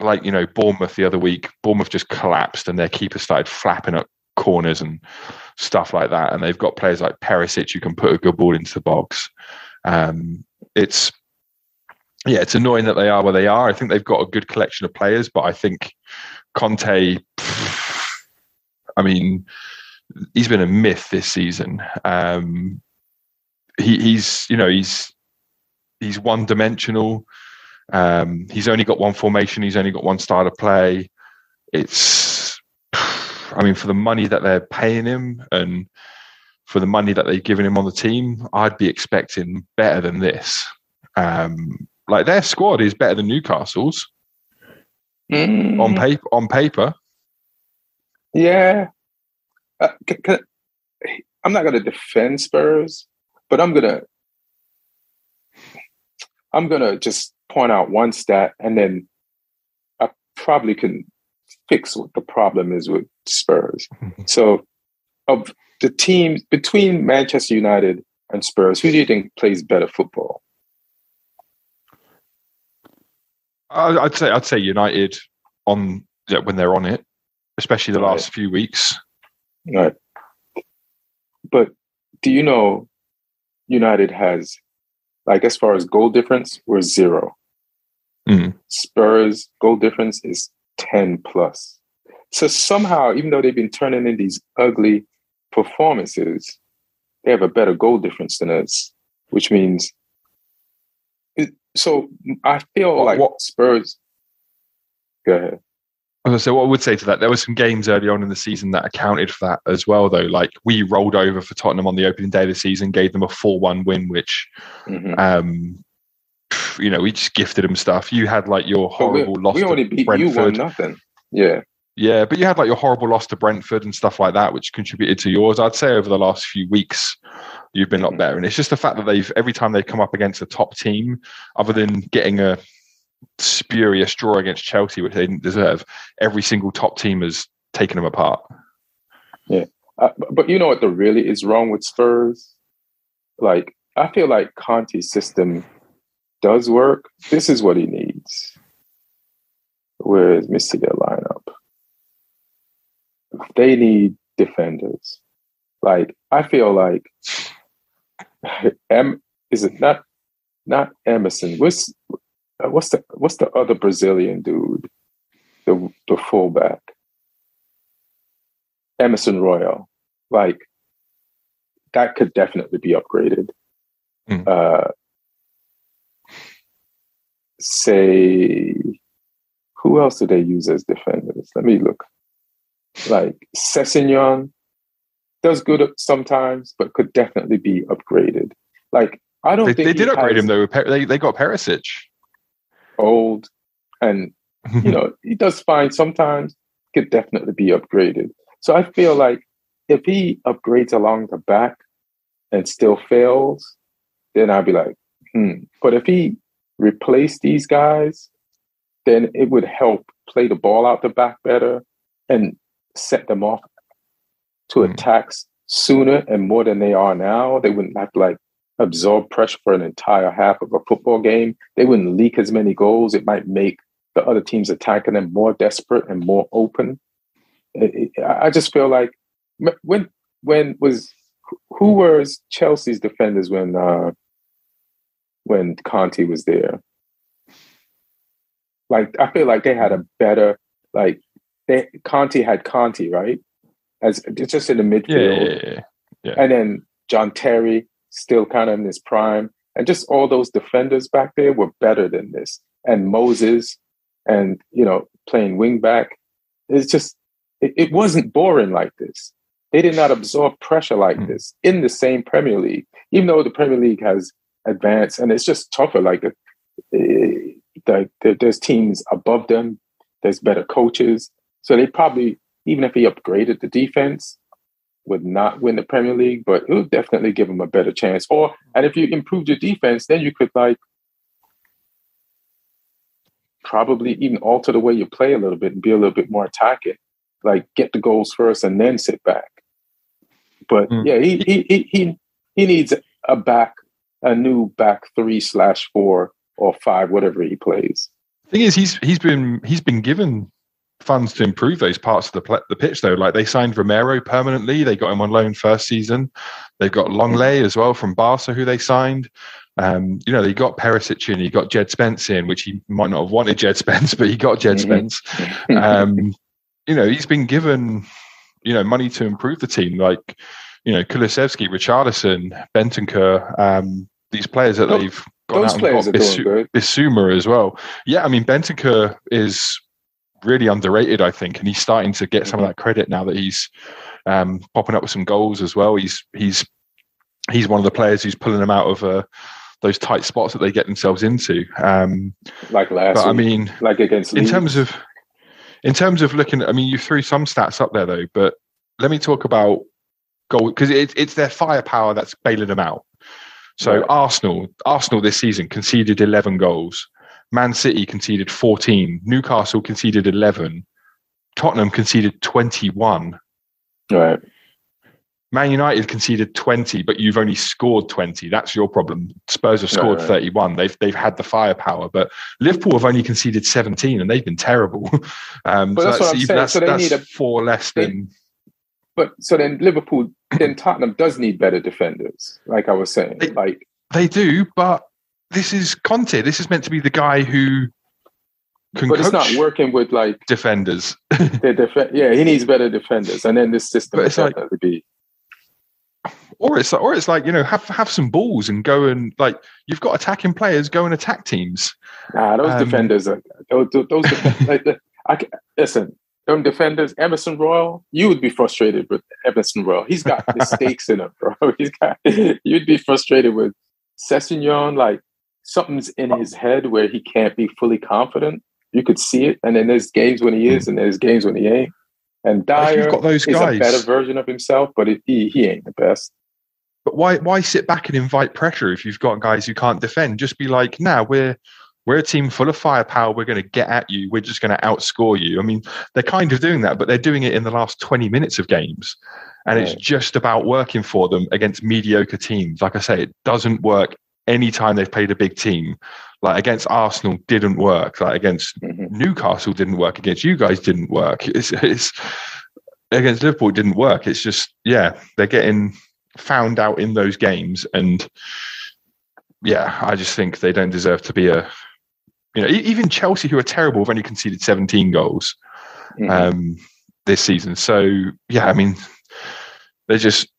like, you know, Bournemouth the other week, Bournemouth just collapsed and their keeper started flapping up corners and stuff like that. And they've got players like Perisic who can put a good ball into the box. Um, it's, Yeah, it's annoying that they are where they are. I think they've got a good collection of players, but I think Conte, pff, I mean, he's been a myth this season. Um, he, he's, you know, he's he's one-dimensional. Um, he's only got one formation. He's only got one style of play. It's, pff, I mean, for the money that they're paying him and for the money that they've given him on the team, I'd be expecting better than this. Um, Like their squad is better than Newcastle's mm. on paper. On paper, yeah. Uh, can, can, I'm not going to defend Spurs, but I'm gonna I'm gonna just point out one stat, and then I probably can fix what the problem is with Spurs. So, of the teams between Manchester United and Spurs, who do you think plays better football? I'd say I'd say United on yeah, when they're on it, especially the last right. few weeks. Right. But do you know United has, like, as far as goal difference, we're zero. Mm. Spurs goal difference is ten plus. So somehow, even though they've been turning in these ugly performances, they have a better goal difference than us, which means. So I feel what, like what, Spurs. Go ahead. I was gonna say, what I would say to that, there were some games early on in the season that accounted for that as well, though. Like, we rolled over for Tottenham on the opening day of the season, gave them a four one win, which, mm-hmm. um, you know, we just gifted them stuff. You had like your horrible we, loss we only to beat Brentford. You won nothing. Yeah. Yeah, but you had like your horrible loss to Brentford and stuff like that, which contributed to yours. I'd say over the last few weeks, you've been a lot better. And it's just the fact that they've, every time they come up against a top team, other than getting a spurious draw against Chelsea, which they didn't deserve, every single top team has taken them apart. Yeah. Uh, but you know what the really is wrong with Spurs? Like, I feel like Conte's system does work. This is what he needs. Where is Mister Their lineup? They need defenders. Like, I feel like M is it not not Emerson? What's what's the what's the other Brazilian dude? The the fullback, Emerson Royal. Like, that could definitely be upgraded. Mm. Uh, say, who else do they use as defenders? Let me look. Like, Sessegnon does good sometimes, but could definitely be upgraded. Like, I don't they, think they did upgrade him though. They they got Perisic, old, and you know he does fine sometimes. Could definitely be upgraded. So I feel like if he upgrades along the back and still fails, then I'd be like, hmm. But if he replaced these guys, then it would help play the ball out the back better and set them off to mm. attacks sooner and more than they are now. They wouldn't have to like absorb pressure for an entire half of a football game. They wouldn't leak as many goals. It might make the other teams attacking them more desperate and more open. It, it, I just feel like when when was who was Chelsea's defenders when uh, when Conte was there? Like, I feel like they had a better like. They, Conte had Conte, right? As just in the midfield, yeah, yeah, yeah, yeah. And then John Terry still kind of in his prime, and just all those defenders back there were better than this. And Moses, and you know, playing wing back, it's just it, it wasn't boring like this. They did not absorb pressure like mm. this in the same Premier League, even though the Premier League has advanced and it's just tougher. Like, the, the, the, there's teams above them, there's better coaches. So they probably, even if he upgraded the defense, would not win the Premier League, but it would definitely give him a better chance. Or, and if you improved your defense, then you could like probably even alter the way you play a little bit and be a little bit more attacking. Like, get the goals first and then sit back. But mm. yeah, he, he he he he needs a back, a new back three slash four or five, whatever he plays. Thing is, he's he's been he's been given funds to improve those parts of the pl- the pitch though. Like, they signed Romero permanently. They got him on loan first season. They've got Longley as well from Barca, who they signed. Um, you know, they got Perisic in. He got Jed Spence in, which he might not have wanted Jed Spence, but he got Jed Spence. Um, you know, he's been given, you know, money to improve the team. Like, you know, Kulusevski, Richarlison, Bentancur, um, these players that those, they've gone out and got. Bisu- Bissouma as well. Yeah, I mean, Bentancur is really underrated, I think, and he's starting to get some mm-hmm. of that credit now that he's um, popping up with some goals as well. He's he's he's one of the players who's pulling them out of uh, those tight spots that they get themselves into. Um, like last but, week, I mean, like against in Leeds. terms of in terms of looking, I mean, you threw some stats up there though, but let me talk about goal, because it, it's their firepower that's bailing them out. So right. Arsenal, Arsenal this season conceded eleven goals. Man City conceded fourteen. Newcastle conceded eleven. Tottenham conceded twenty-one. Right. Man United conceded twenty, but you've only scored twenty. That's your problem. Spurs have scored right. thirty-one. They've they've had the firepower, but Liverpool have only conceded seventeen, and they've been terrible. Um, but so that's, that's what I'm even, saying. That's, so they that's need a, four less they, than. But so then Liverpool, then Tottenham does need better defenders, like I was saying. They, like they do, but. This is Conte. This is meant to be the guy who can But it's not working with, like... defenders. def- yeah, he needs better defenders. And then this system is like, to be... Or it's, or it's like, you know, have have some balls and go and, like, you've got attacking players, go and attack teams. Nah, those um, defenders are... Those, those defenders, like, the, I can, listen, them defenders, Emerson Royal, you would be frustrated with Emerson Royal. He's got mistakes in him, bro. He's got, you'd be frustrated with Sessegnon, like, something's in his head where he can't be fully confident. You could see it. And then there's games when he is, and there's games when he ain't. And Dyer got those guys. Is a better version of himself, but it, he he ain't the best. But why why sit back and invite pressure if you've got guys who can't defend? Just be like, nah, we're we're a team full of firepower. We're going to get at you. We're just going to outscore you. I mean, they're kind of doing that, but they're doing it in the last twenty minutes of games. And right. it's just about working for them against mediocre teams. Like I say, it doesn't work. Anytime they've played a big team, like against Arsenal didn't work, like against mm-hmm. Newcastle didn't work, against you guys didn't work, it's, it's against Liverpool didn't work. It's just, yeah, they're getting found out in those games. And yeah, I just think they don't deserve to be a, you know, even Chelsea, who are terrible, have only conceded seventeen goals mm-hmm. um, this season. So yeah, I mean, they're just,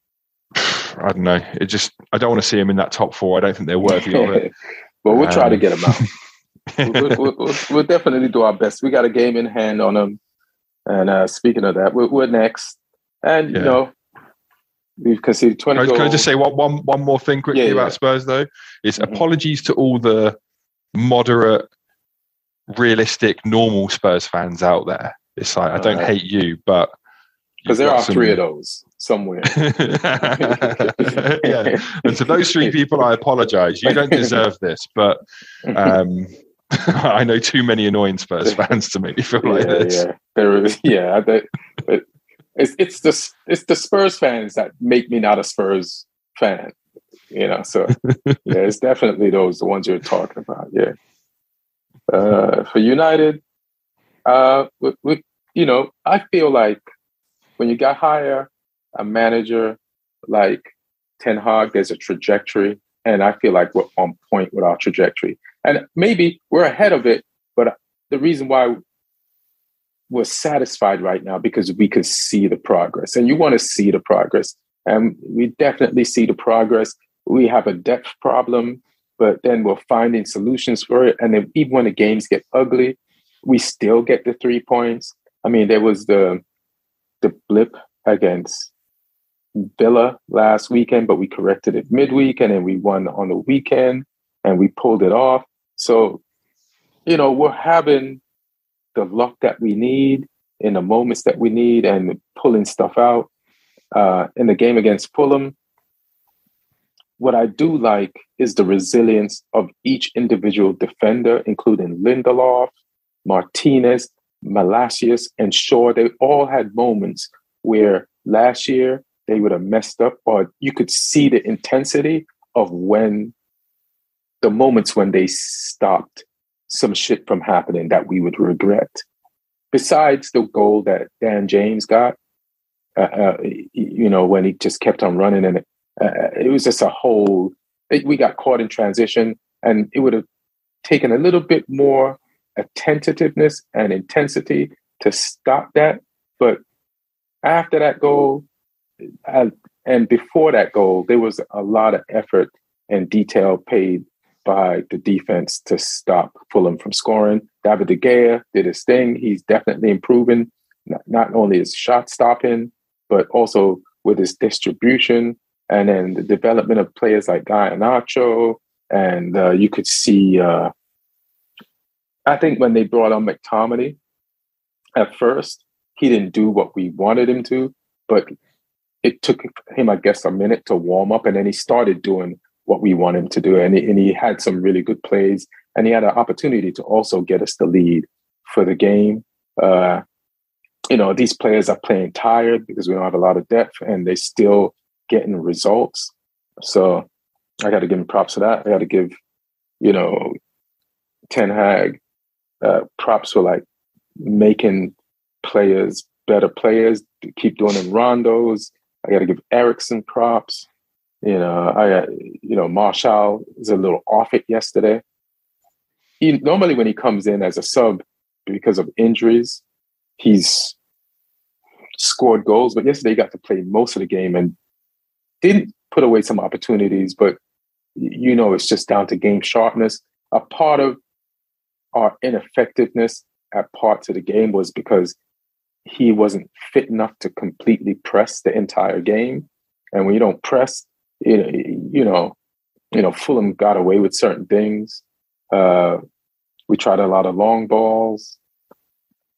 I don't know. It just, I don't want to see them in that top four. I don't think they're worthy of it. But we'll um, try to get them out. we'll, we'll, we'll, we'll definitely do our best. We got a game in hand on them. And uh, speaking of that, we're, we're next. And, yeah. you know, we've conceded twenty can I, goals. Can I just say one, one, one more thing quickly yeah, yeah. about Spurs, though? It's mm-hmm. apologies to all the moderate, realistic, normal Spurs fans out there. It's like, I don't uh, hate you, but... Because there are some... three of those. Somewhere. yeah. And to those three people, I apologize. You don't deserve this, but um, I know too many annoying Spurs fans to make me feel like yeah, this. Yeah, there is, yeah. They, it, it's it's the it's the Spurs fans that make me not a Spurs fan, you know. So yeah, it's definitely those the ones you're talking about. Yeah. Uh, for United, uh, we, we, you know, I feel like when you got higher. A manager like Ten Hag, there's a trajectory, and I feel like we're on point with our trajectory. And maybe we're ahead of it, but the reason why we're satisfied right now because we could see the progress, and you want to see the progress. And we definitely see the progress. We have a depth problem, but then we're finding solutions for it. And then even when the games get ugly, we still get the three points. I mean, there was the the blip against Villa last weekend, but we corrected it midweek, and then we won on the weekend and we pulled it off. So, you know, we're having the luck that we need in the moments that we need and pulling stuff out. Uh, in the game against Fulham, what I do like is the resilience of each individual defender, including Lindelof, Martinez, Malacius, and Shaw, they all had moments where last year they would have messed up, or you could see the intensity of when the moments when they stopped some shit from happening that we would regret. Besides the goal that Dan James got, uh, uh, you know, when he just kept on running, and it, uh, it was just a whole, it, we got caught in transition, and it would have taken a little bit more attentiveness and intensity to stop that. But after that goal, I, and before that goal, there was a lot of effort and detail paid by the defense to stop Fulham from scoring. David De Gea did his thing. He's definitely improving, not, not only his shot stopping, but also with his distribution, and then the development of players like Garnacho. And uh, you could see, uh, I think when they brought on McTominay, at first, he didn't do what we wanted him to, but it took him, I guess, a minute to warm up, and then he started doing what we want him to do. And he, and he had some really good plays, and he had an opportunity to also get us the lead for the game. Uh, you know, these players are playing tired because we don't have a lot of depth, and they're still getting results. So I got to give him props for that. I got to give, you know, Ten Hag uh, props for, like, making players better players, keep doing them rondos. I got to give Eriksen props. You know, I, you know, Martial is a little off it yesterday. He normally, when he comes in as a sub because of injuries, he's scored goals. But yesterday, he got to play most of the game and didn't put away some opportunities. But you know, it's just down to game sharpness. A part of our ineffectiveness at parts of the game was because he wasn't fit enough to completely press the entire game, and when you don't press, you know, you know, Fulham got away with certain things. Uh, we tried a lot of long balls,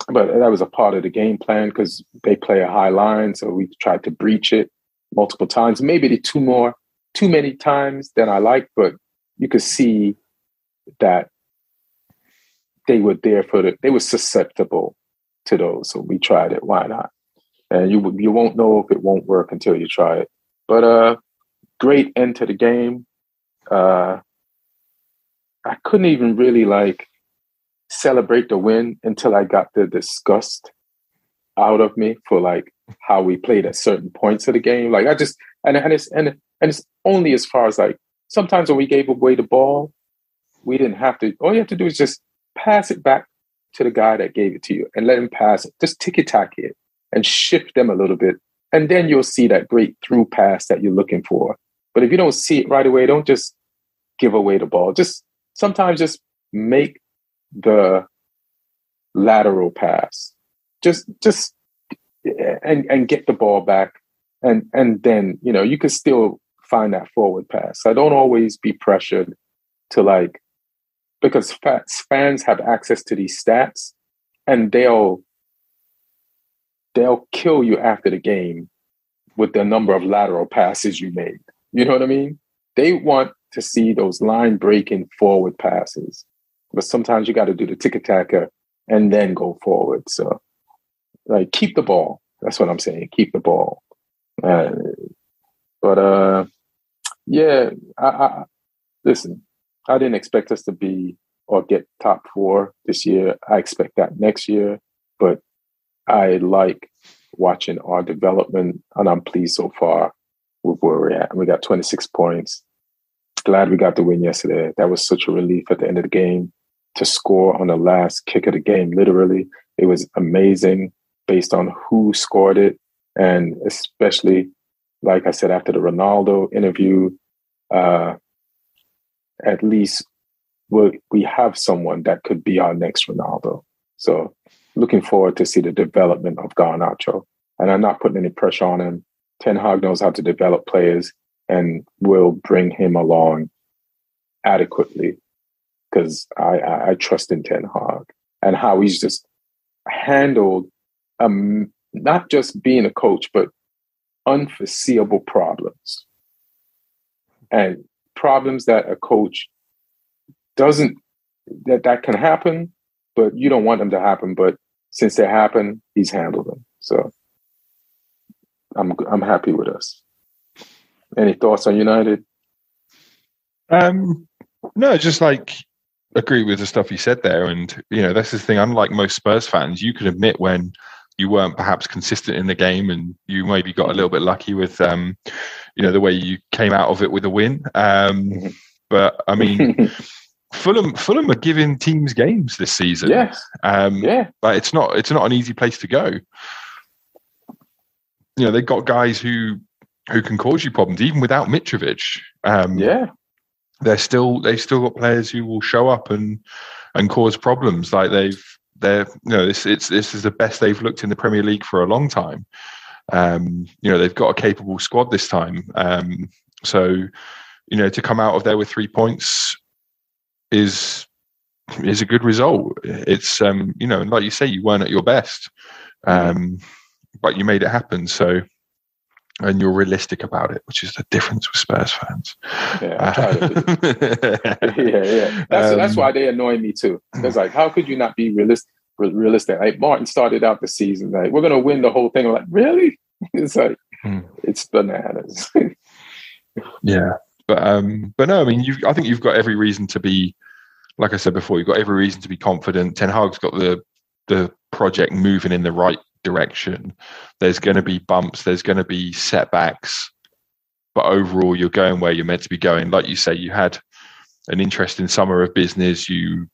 but that was a part of the game plan because they play a high line. So we tried to breach it multiple times. Maybe the two more, too many times than I like, but you could see that they were there for the, they were susceptible to those. So we tried it. Why not? And you you won't know if it won't work until you try it. But uh. Great end to the game. Uh, I couldn't even really like celebrate the win until I got the disgust out of me for like how we played at certain points of the game. Like I just and and it's and and it's only as far as like sometimes when we gave away the ball, we didn't have to. All you have to do is just pass it back to the guy that gave it to you and let him pass it. Just ticky tack it and shift them a little bit, and then you'll see that great through pass that you're looking for. But if you don't see it right away, don't just give away the ball. Just sometimes just make the lateral pass. Just just and and get the ball back. And and then, you know, you can still find that forward pass. So don't always be pressured to like, because fans have access to these stats and they'll they'll kill you after the game with the number of lateral passes you made. You know what I mean? They want to see those line-breaking forward passes. But sometimes you got to do the tick-a-tacker and then go forward. So, like, keep the ball. That's what I'm saying. Keep the ball. Uh, but, uh, yeah, I, I, listen, I didn't expect us to be or get top four this year. I expect that next year. But I like watching our development, and I'm pleased so far with where we're at. And we got twenty-six points. Glad we got the win yesterday. That was such a relief at the end of the game to score on the last kick of the game. Literally, it was amazing based on who scored it. And especially, like I said, after the Ronaldo interview, uh, at least we'll, we have someone that could be our next Ronaldo. So looking forward to see the development of Garnacho. And I'm not putting any pressure on him. Ten Hag knows how to develop players and will bring him along adequately because I, I, I trust in Ten Hag and how he's just handled um, not just being a coach, but unforeseeable problems. And problems that a coach doesn't, that, that can happen, but you don't want them to happen. But since they happen, he's handled them. So I'm I'm happy with us. Any thoughts on United? Um, no, just like agree with the stuff you said there. And, you know, that's the thing. Unlike most Spurs fans, you can admit when you weren't perhaps consistent in the game and you maybe got a little bit lucky with, um, you know, the way you came out of it with a win. Um, but, I mean... Fulham, Fulham are giving teams games this season. Yes, um, yeah. But it's not, it's not an easy place to go. You know, they've got guys who who can cause you problems, even without Mitrovic. Um, yeah, they're still, they've still got players who will show up and and cause problems. Like they've, they're, you know, this it's this is the best they've looked in the Premier League for a long time. Um, you know, they've got a capable squad this time. Um, so, you know, to come out of there with three points. Is is a good result. It's um, you know, and like you say, you weren't at your best, um, but you made it happen. So, and you're realistic about it, which is the difference with Spurs fans. Yeah, I try to be. yeah, yeah. That's um, that's why they annoy me too. It's like, how could you not be realistic? Realistic. Like Martin started out the season like, we're gonna win the whole thing. I'm like, really? It's like hmm. it's bananas. yeah. But um, but no, I mean, you. I think you've got every reason to be, like I said before, you've got every reason to be confident. Ten Hag's got the the project moving in the right direction. There's going to be bumps. There's going to be setbacks. But overall, you're going where you're meant to be going. Like you say, you had an interesting summer of business. You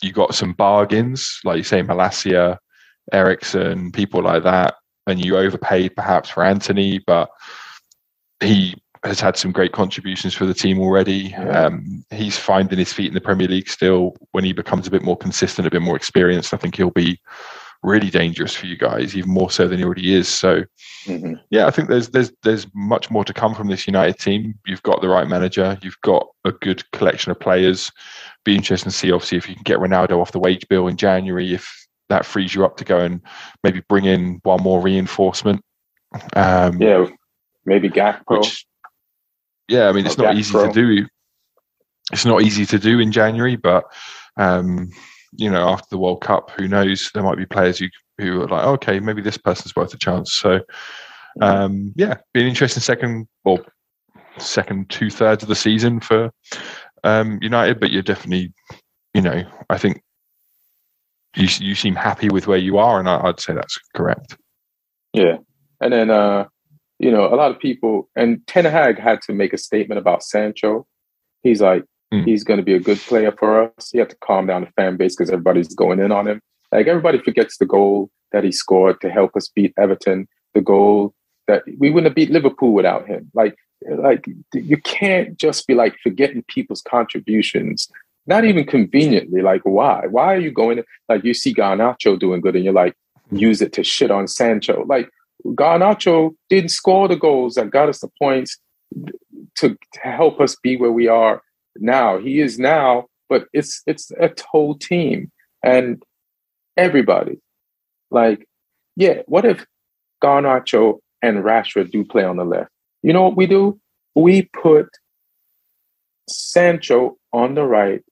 you got some bargains, like you say, Malacia, Eriksen, people like that, and you overpaid perhaps for Anthony, but he. Has had some great contributions for the team already. Yeah. Um, he's finding his feet in the Premier League still. When he becomes a bit more consistent, a bit more experienced, I think he'll be really dangerous for you guys, even more so than he already is. So, mm-hmm. yeah, I think there's there's there's much more to come from this United team. You've got the right manager. You've got a good collection of players. Be interesting to see, obviously, if you can get Ronaldo off the wage bill in January, if that frees you up to go and maybe bring in one more reinforcement. Um, yeah, maybe Gakpo. Which, Yeah, I mean, it's not easy to do. It's not easy to do in January, but, um, you know, after the World Cup, who knows? There might be players who, who are like, okay, maybe this person's worth a chance. So, um, yeah, be an interesting second or second two thirds of the season for um, United, but you're definitely, you know, I think you you seem happy with where you are, and I, I'd say that's correct. Yeah, and then... Uh... You know, a lot of people, and Ten Hag had to make a statement about Sancho. He's like, mm. he's going to be a good player for us. You have to calm down the fan base because everybody's going in on him. Like, everybody forgets the goal that he scored to help us beat Everton, the goal that we wouldn't have beat Liverpool without him. Like, like you can't just be like forgetting people's contributions, not even conveniently. Like, why? Why are you going? Like, you see Garnacho doing good and you're like, use it to shit on Sancho. Like, Garnacho didn't score the goals that got us the points to, to help us be where we are now. He is now, but it's it's a whole team and everybody. Like, yeah, what if Garnacho and Rashford do play on the left? You know what we do? We put Sancho on the right,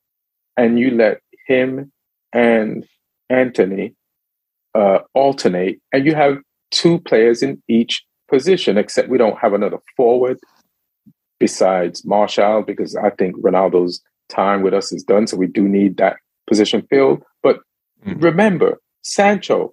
and you let him and Anthony uh, alternate, and you have two players in each position, except we don't have another forward besides Martial, because I think Ronaldo's time with us is done. So we do need that position filled. But mm. remember, Sancho,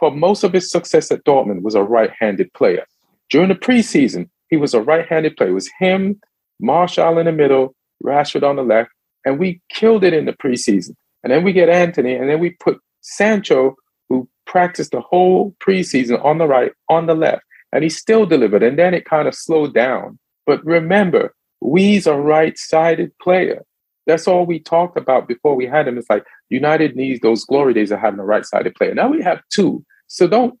for most of his success at Dortmund, was a right-handed player. During the preseason, he was a right-handed player. It was him, Martial in the middle, Rashford on the left, and we killed it in the preseason. And then we get Anthony, and then we put Sancho, who practiced the whole preseason on the right, on the left, and he still delivered. And then it kind of slowed down. But remember, we's a right-sided player. That's all we talked about before we had him. It's like, United needs those glory days of having a right-sided player. Now we have two. So don't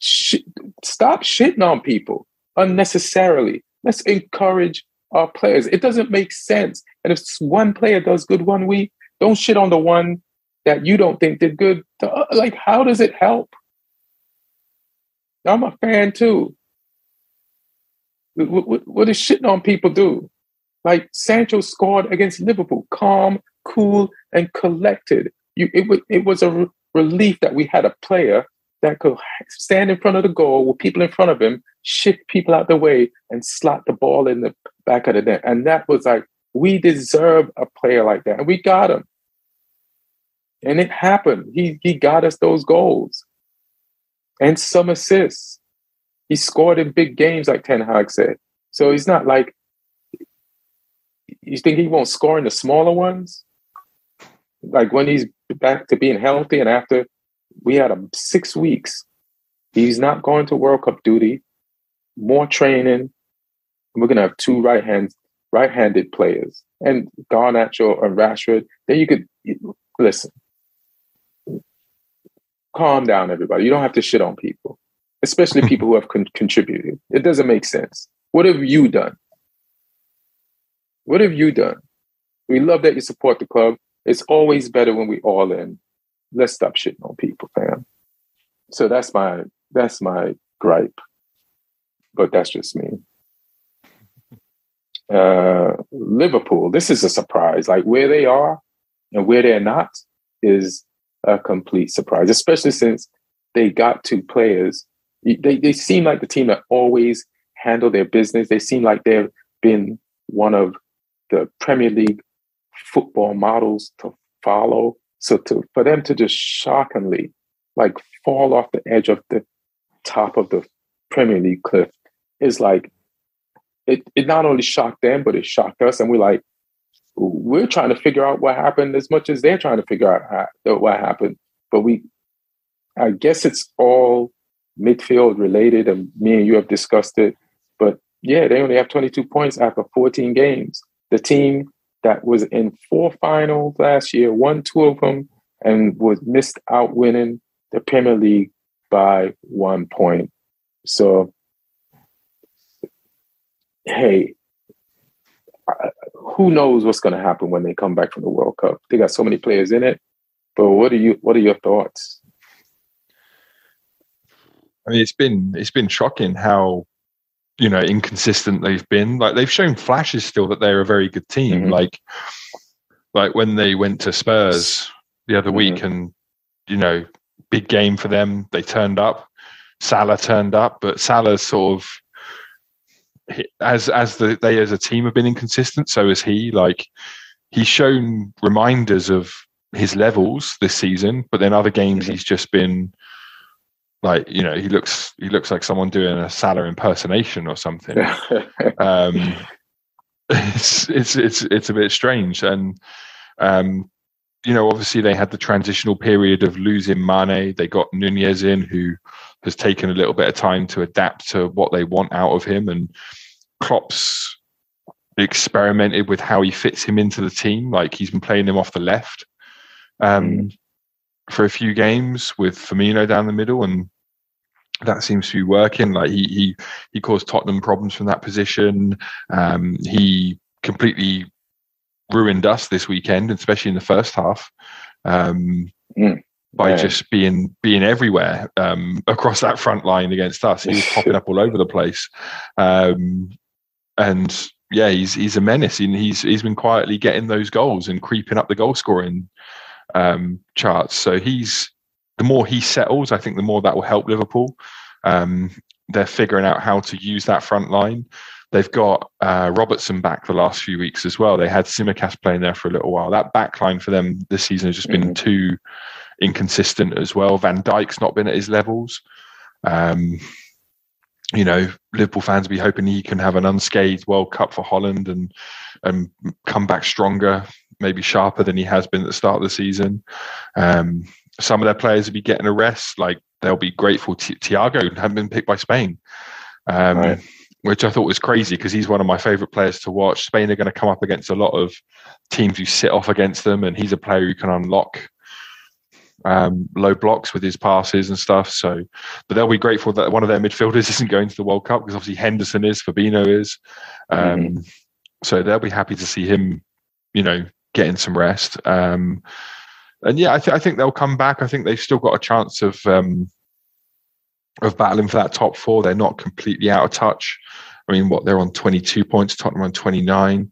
sh- stop shitting on people unnecessarily. Let's encourage our players. It doesn't make sense. And if one player does good one week, don't shit on the one that you don't think did good. To, like, how does it help? I'm a fan too. What, what, what does shitting on people do? Like, Sancho scored against Liverpool, calm, cool, and collected. you, it, w- it was a re- relief that we had a player that could stand in front of the goal with people in front of him, shift people out the way, and slot the ball in the back of the net. And that was like, we deserve a player like that. And we got him. And it happened. He he got us those goals and some assists. He scored in big games, like Ten Hag said. So he's not like, you think he won't score in the smaller ones? Like when he's back to being healthy and after we had him six weeks, he's not going to World Cup duty, more training. We're going to have two right hands, right-handed players and Garnacho and Rashford. Then you could, listen, calm down, everybody. You don't have to shit on people, especially people who have con- contributed. It doesn't make sense. What have you done? What have you done? We love that you support the club. It's always better when we all in. Let's stop shitting on people, fam. So that's my that's my gripe. But that's just me. Uh, Liverpool, this is a surprise. Like where they are and where they're not is a complete surprise, especially since they got two players. They, they seem like the team that always handle their business. They seem like they've been one of the Premier League football models to follow. So to, for them to just shockingly like fall off the edge of the top of the Premier League cliff is like, it, it not only shocked them, but it shocked us. And we're like, we're trying to figure out what happened as much as they're trying to figure out how, what happened. But we, I guess it's all midfield related and me and you have discussed it. But yeah, they only have twenty-two points after fourteen games. The team that was in four finals last year, won two of them, and was missed out winning the Premier League by one point. So, hey, who knows what's going to happen when they come back from the World Cup? They got so many players in it. But what are you? What are your thoughts? I mean, it's been it's been shocking how, you know, inconsistent they've been. Like they've shown flashes still that they're a very good team. Mm-hmm. Like, like when they went to Spurs the other mm-hmm. week, and you know, big game for them. They turned up. Salah turned up, but Salah sort of as as the they as a team have been inconsistent. So is he. Like he's shown reminders of his levels this season, but then other games mm-hmm. he's just been. Like, you know, he looks he looks like someone doing a Salah impersonation or something. um, it's it's it's it's a bit strange, and um, you know, obviously they had the transitional period of losing Mane. They got Nunez in, who has taken a little bit of time to adapt to what they want out of him, and Klopp's experimented with how he fits him into the team. Like he's been playing him off the left. Um, mm. for a few games with Firmino down the middle, and that seems to be working. Like he he he caused Tottenham problems from that position. Um, he completely ruined us this weekend, especially in the first half, um, mm. by yeah. just being being everywhere um, across that front line against us. He was popping up all over the place, um, and yeah, he's he's a menace. And he's he's been quietly getting those goals and creeping up the goal scoring um charts. So he's the more he settles, I think the more that will help Liverpool. Um they're figuring out how to use that front line. They've got uh Robertson back the last few weeks as well. They had Tsimikas playing there for a little while. That back line for them this season has just mm-hmm. been too inconsistent as well. Van Dijk's not been at his levels. Um you know, Liverpool fans will be hoping he can have an unscathed World Cup for Holland and and come back stronger, maybe sharper than he has been at the start of the season. Um, some of their players will be getting a rest. Like they'll be grateful. T- Thiago hadn't been picked by Spain, um, right. which I thought was crazy because he's one of my favourite players to watch. Spain are going to come up against a lot of teams who sit off against them, and he's a player who can unlock um, low blocks with his passes and stuff. So, but they'll be grateful that one of their midfielders isn't going to the World Cup because obviously Henderson is, Fabinho is. Um, mm-hmm. So they'll be happy to see him, you know, getting some rest. Um, and yeah, I, th- I think they'll come back. I think they've still got a chance of um, of battling for that top four. They're not completely out of touch. I mean, what, they're on twenty-two points, Tottenham on twenty-nine.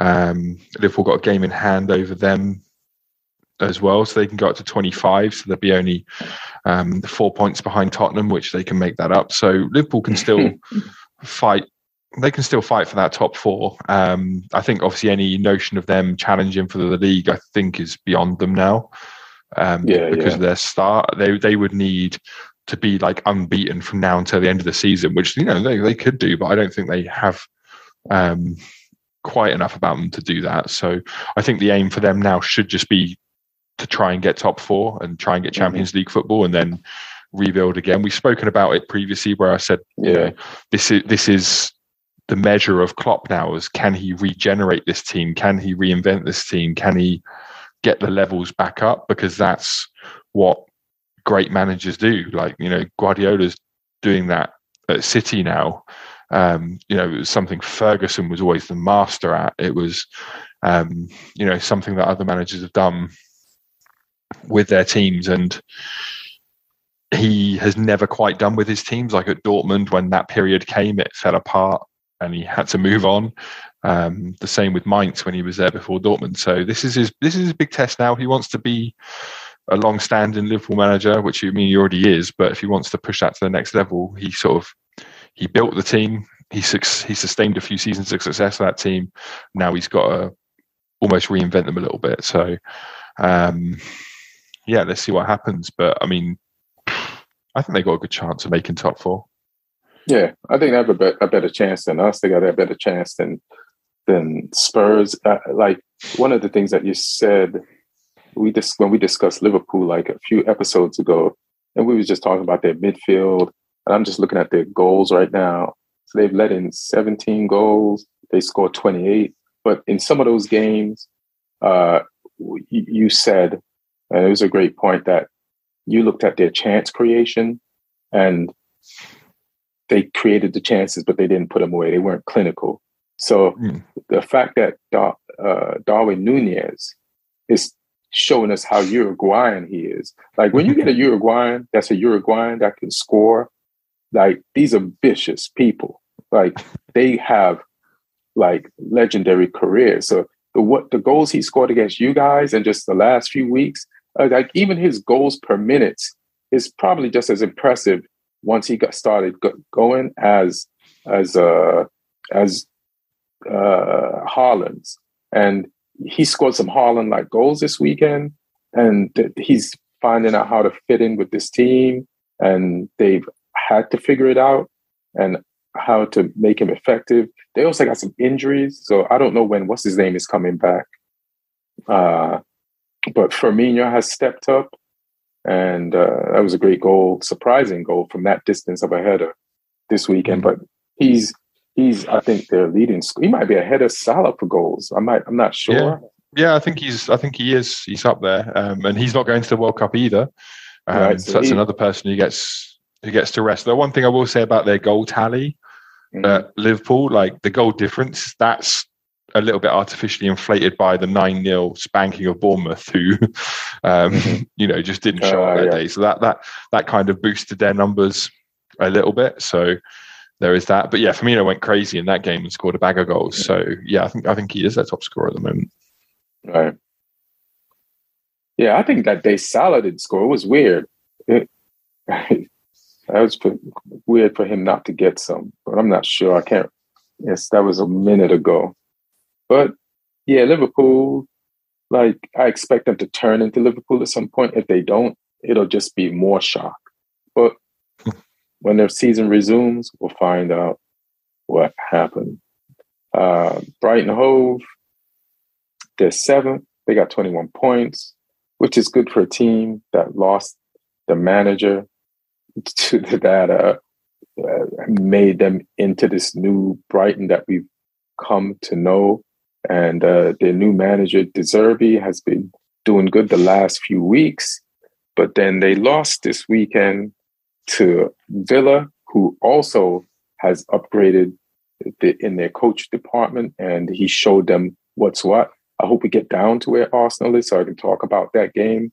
Um, Liverpool got a game in hand over them as well, so they can go up to twenty-five, so they'll be only um, four points behind Tottenham, which they can make that up. So Liverpool can still fight. They can still fight for that top four. Um, I think obviously any notion of them challenging for the league, I think, is beyond them now. Um, yeah, because yeah. of their start, they they would need to be like unbeaten from now until the end of the season, which, you know, they they could do, but I don't think they have um, quite enough about them to do that. So I think the aim for them now should just be to try and get top four and try and get Champions mm-hmm. League football, and then rebuild again. We've spoken about it previously, where I said, yeah, you know, this is this is the measure of Klopp now, is can he regenerate this team? Can he reinvent this team? Can he get the levels back up? Because that's what great managers do. Like, you know, Guardiola's doing that at City now. Um, you know, it was something Ferguson was always the master at. It was, um, you know, something that other managers have done with their teams, and he has never quite done with his teams. Like at Dortmund, when that period came, it fell apart and he had to move on. Um, the same with Mainz when he was there before Dortmund. So this is his this is his big test now. He wants to be a long-standing Liverpool manager, which I mean he already is, but if he wants to push that to the next level, he sort of he built the team. He su- he sustained a few seasons of success for that team. Now he's got to almost reinvent them a little bit. So um, yeah, let's see what happens. But I mean, I think they got a good chance of making top four. Yeah, I think they have a, be- a better chance than us. They got a better chance than than Spurs. Uh, like one of the things that you said, we dis- when we discussed Liverpool like a few episodes ago, and we were just talking about their midfield. And I'm just looking at their goals right now. So they've let in seventeen goals. They scored twenty-eight. But in some of those games, uh, you-, you said, and it was a great point, that you looked at their chance creation, and they created the chances, but they didn't put them away. They weren't clinical. So mm. the fact that da- uh, Darwin Nunez is showing us how Uruguayan he is. Like when you get a Uruguayan, that's a Uruguayan that can score. Like these are vicious people. Like they have like legendary careers. So the what the goals he scored against you guys in just the last few weeks, uh, like even his goals per minute is probably just as impressive once he got started going as as uh, as uh, Haaland's. And he scored some Haaland-like goals this weekend, and th- he's finding out how to fit in with this team, and they've had to figure it out and how to make him effective. They also got some injuries, so I don't know when what's-his-name is coming back. Uh, but Firmino has stepped up. And uh, that was a great goal, surprising goal from that distance of a header this weekend. But he's, he's I think, their leading. He might be ahead of Salah for goals. I might, I'm not sure. Yeah, yeah I think he's. I think he is. He's up there, um, and he's not going to the World Cup either. Um, right, so, so that's he, another person who gets who gets to rest. The one thing I will say about their goal tally, mm-hmm. uh, Liverpool, like the goal difference, that's a little bit artificially inflated by the nine nil spanking of Bournemouth, who, um, mm-hmm. you know, just didn't show up uh, that yeah. day. So that that that kind of boosted their numbers a little bit. So there is that. But yeah, Firmino went crazy in that game and scored a bag of goals. Mm-hmm. So yeah, I think I think he is their top scorer at the moment. Right. Yeah, I think that day Salah didn't score. It was weird. It, that was weird for him not to get some, but I'm not sure. I can't. Yes, that was a minute ago. But yeah, Liverpool, like I expect them to turn into Liverpool at some point. If they don't, it'll just be more shock. But when their season resumes, we'll find out what happened. Uh, Brighton Hove, they're seventh. They got twenty-one points, which is good for a team that lost the manager to, that uh, made them into this new Brighton that we've come to know. And uh, their new manager, De Zerbi, has been doing good the last few weeks. But then they lost this weekend to Villa, who also has upgraded the, in their coach department. And he showed them what's what. I hope we get down to where Arsenal is so I can talk about that game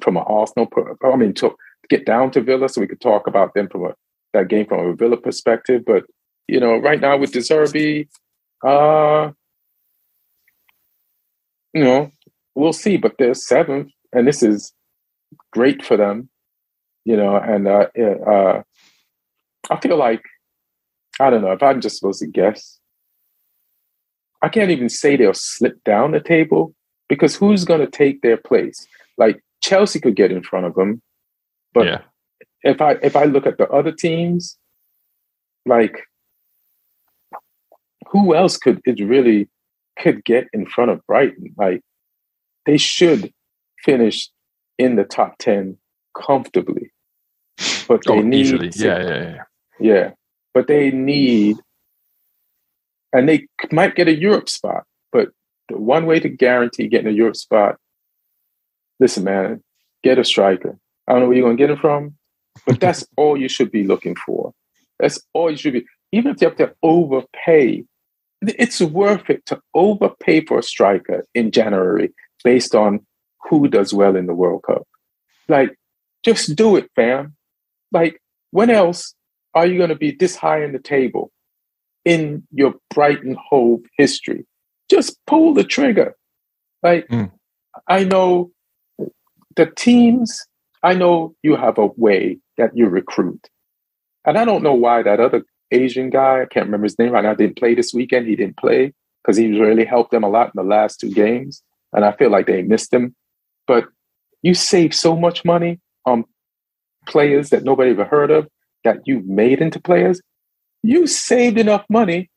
from an Arsenal... Per- I mean, to get down to Villa so we could talk about them from a, that game from a Villa perspective. But, you know, right now with De Zerbi, uh, you know, we'll see, but they're seventh and this is great for them, you know. And uh, uh, I feel like, I don't know, if I'm just supposed to guess, I can't even say they'll slip down the table, because who's going to take their place? Like, Chelsea could get in front of them, but yeah. if I if I look at the other teams, like, who else could it really could get in front of Brighton? Like, they should finish in the top ten comfortably, but they oh, need easily. To, yeah, yeah, yeah, yeah. But they need, and they might get a Europe spot. But the one way to guarantee getting a Europe spot, listen, man, get a striker. I don't know where you're going to get him from, but that's all you should be looking for. That's all you should be. Even if you have to overpay, it's worth it to overpay for a striker in January based on who does well in the World Cup. Like, just do it, fam. Like, when else are you going to be this high in the table in your Brighton Hove history? Just pull the trigger. Like, mm. I know the teams, I know you have a way that you recruit. And I don't know why that other Asian guy, I can't remember his name right now, didn't play this weekend. He didn't play because he really helped them a lot in the last two games. And I feel like they missed him. But you save so much money on players that nobody ever heard of that you made into players. You saved enough money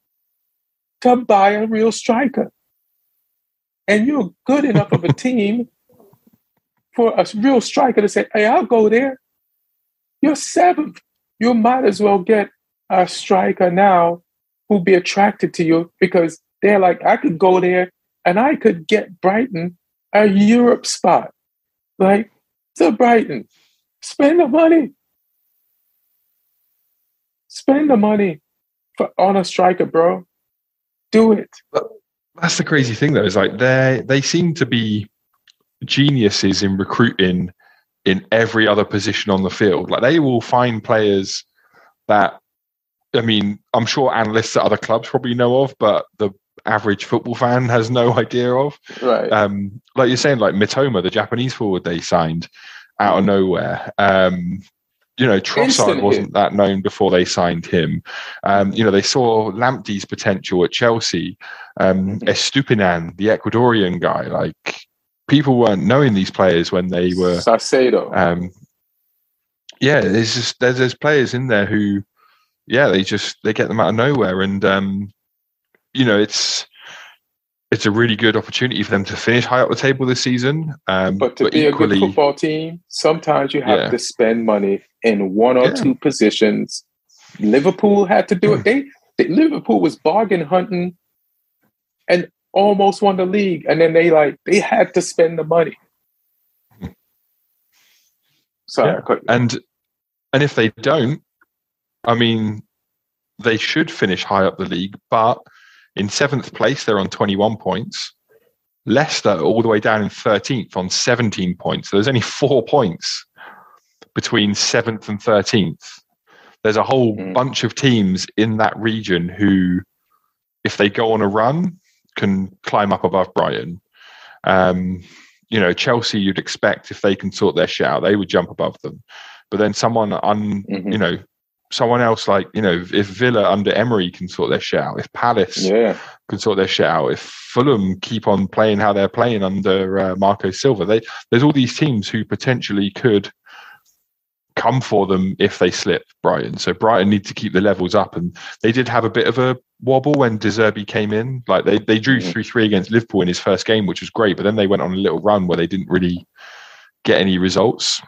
to buy a real striker. And you're good enough of a team for a real striker to say, hey, I'll go there. You're seventh. You might as well get a striker now who'll be attracted to you, because they're like, I could go there and I could get Brighton a Europe spot. Like, to Brighton, spend the money. Spend the money for, on a striker, bro. Do it. That's the crazy thing, though, is like they they seem to be geniuses in recruiting in every other position on the field. Like, they will find players that, I mean, I'm sure analysts at other clubs probably know of, but the average football fan has no idea of. Right. Um, like you're saying, like Mitoma, the Japanese forward they signed out mm. of nowhere. Um, you know, Trossard wasn't that known before they signed him. Um, you know, they saw Lamptey's potential at Chelsea. Um, mm-hmm. Estupiñán, the Ecuadorian guy, like, people weren't knowing these players when they were... Salcedo. Um, yeah, there's just there's, there's players in there who, yeah, they just, they get them out of nowhere. And, um, you know, it's it's a really good opportunity for them to finish high up the table this season. Um, but to but be equally, a good football team, sometimes you have yeah. to spend money in one or yeah. two positions. Liverpool had to do it. They, they Liverpool was bargain hunting and almost won the league, and then they like they had to spend the money. Sorry, yeah. and and if they don't, I mean, they should finish high up the league, but in seventh place they're on twenty-one points. Leicester are all the way down in thirteenth on seventeen points. So there's only four points between seventh and thirteenth. There's a whole mm. bunch of teams in that region who, if they go on a run, can climb up above Brighton. Um, you know, Chelsea, you'd expect if they can sort their shit out, they would jump above them. But then someone, un, mm-hmm. you know, someone else like, you know, if Villa under Emery can sort their shit out, if Palace yeah. can sort their shit out, if Fulham keep on playing how they're playing under uh, Marco Silva, they, there's all these teams who potentially could come for them if they slip Brighton. So Brighton need to keep the levels up, and they did have a bit of a wobble when De Zerbi came in. Like, they they drew three three against Liverpool in his first game, which was great, but then they went on a little run where they didn't really get any results.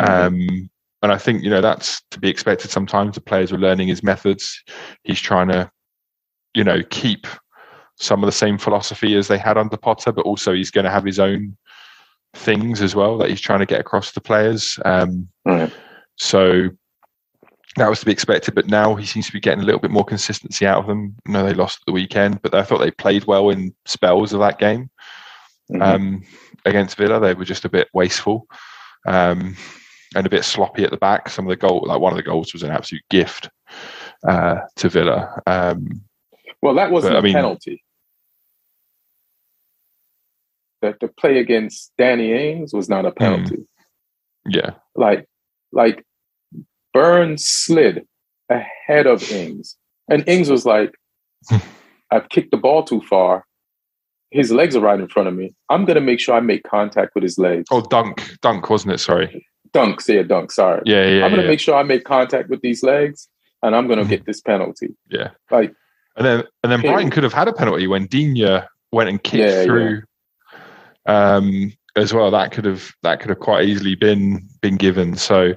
Mm-hmm. Um, and I think, you know, that's to be expected sometimes. The players were learning his methods. He's trying to, you know, keep some of the same philosophy as they had under Potter, but also he's going to have his own things as well that he's trying to get across to players. Um, right. So that was to be expected, but now he seems to be getting a little bit more consistency out of them. I know they lost at the weekend, but I thought they played well in spells of that game. Mm-hmm. Um, against Villa, they were just a bit wasteful um, and a bit sloppy at the back. Some of the goal, like one of the goals was an absolute gift uh, to Villa. Um, well, that wasn't but, a I mean, penalty. that the play against Danny Ings was not a penalty. Mm. Yeah. Like, like Burns slid ahead of Ings. And Ings was like, I've kicked the ball too far. His legs are right in front of me. I'm going to make sure I make contact with his legs. Oh, dunk. Dunk, wasn't it? Sorry. Dunk. Say a dunk. Sorry. Yeah, yeah, I'm going to yeah. make sure I make contact with these legs and I'm going to get this penalty. Yeah. Like, and then and then Brighton could have had a penalty when Digne went and kicked yeah, through yeah. um, as well. That could have that could have quite easily been been given. So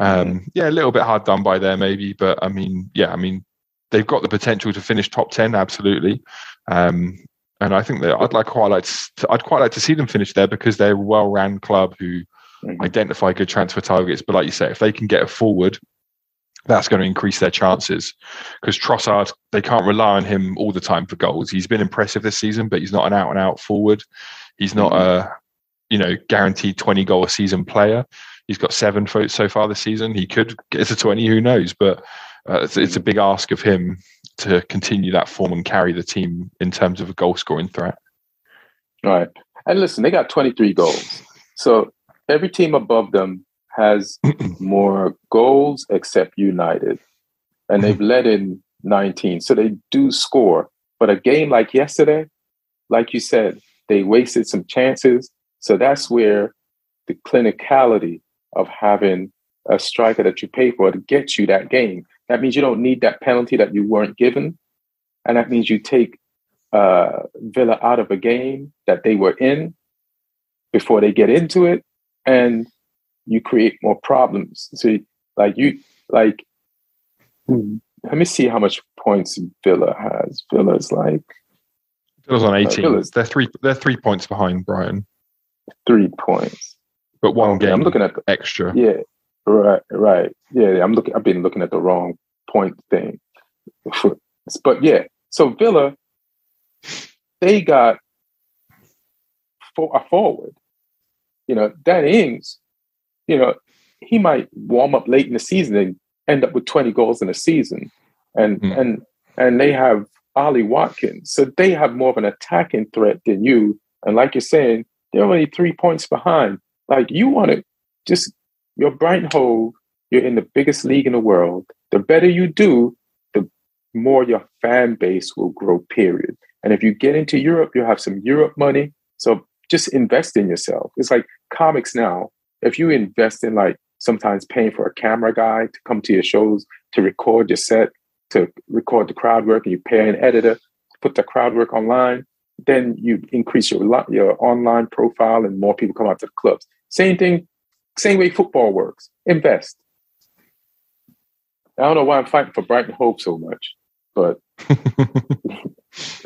um, yeah, a little bit hard done by there maybe, but I mean, yeah, I mean they've got the potential to finish top ten, absolutely. Um, and I think that I'd like quite like to, I'd quite like to see them finish there because they're a well-run club who mm-hmm. identify good transfer targets. But like you say, if they can get a forward, that's going to increase their chances because Trossard, they can't rely on him all the time for goals. He's been impressive this season, but he's not an out and out forward. He's not mm-hmm. a, you know, guaranteed twenty goal a season player. He's got seven so far this season. He could get to twenty, who knows, but uh, it's, it's a big ask of him to continue that form and carry the team in terms of a goal scoring threat. Right. And listen, they got twenty-three goals. So every team above them has more goals except United, and they've led in nineteen. So they do score, but a game like yesterday, like you said, they wasted some chances. So that's where the clinicality of having a striker that you pay for to get you that game. That means you don't need that penalty that you weren't given. And that means you take uh, Villa out of a game that they were in before they get into it. And you create more problems. So, like you, like, let me see how much points Villa has. Villa's like Villa's on eighteen. Uh, Villa's, they're three. They're three points behind Brighton. Three points, but one okay, game. I'm looking at the, extra. Yeah, right, right. Yeah, I'm looking. I've been looking at the wrong point thing. But yeah, so Villa, they got for, a forward. You know, Dan Ings. You know, he might warm up late in the season and end up with twenty goals in a season. And mm. and and they have Ollie Watkins. So they have more of an attacking threat than you. And like you're saying, they're only three points behind. Like you want to just, you're Brighton Hove, you're in the biggest league in the world. The better you do, the more your fan base will grow, period. And if you get into Europe, you'll have some Europe money. So just invest in yourself. It's like comics now. If you invest in like sometimes paying for a camera guy to come to your shows, to record your set, to record the crowd work, and you pay an editor to put the crowd work online, then you increase your your online profile and more people come out to the clubs. Same thing, same way football works. Invest. I don't know why I'm fighting for Brighton Hove so much, but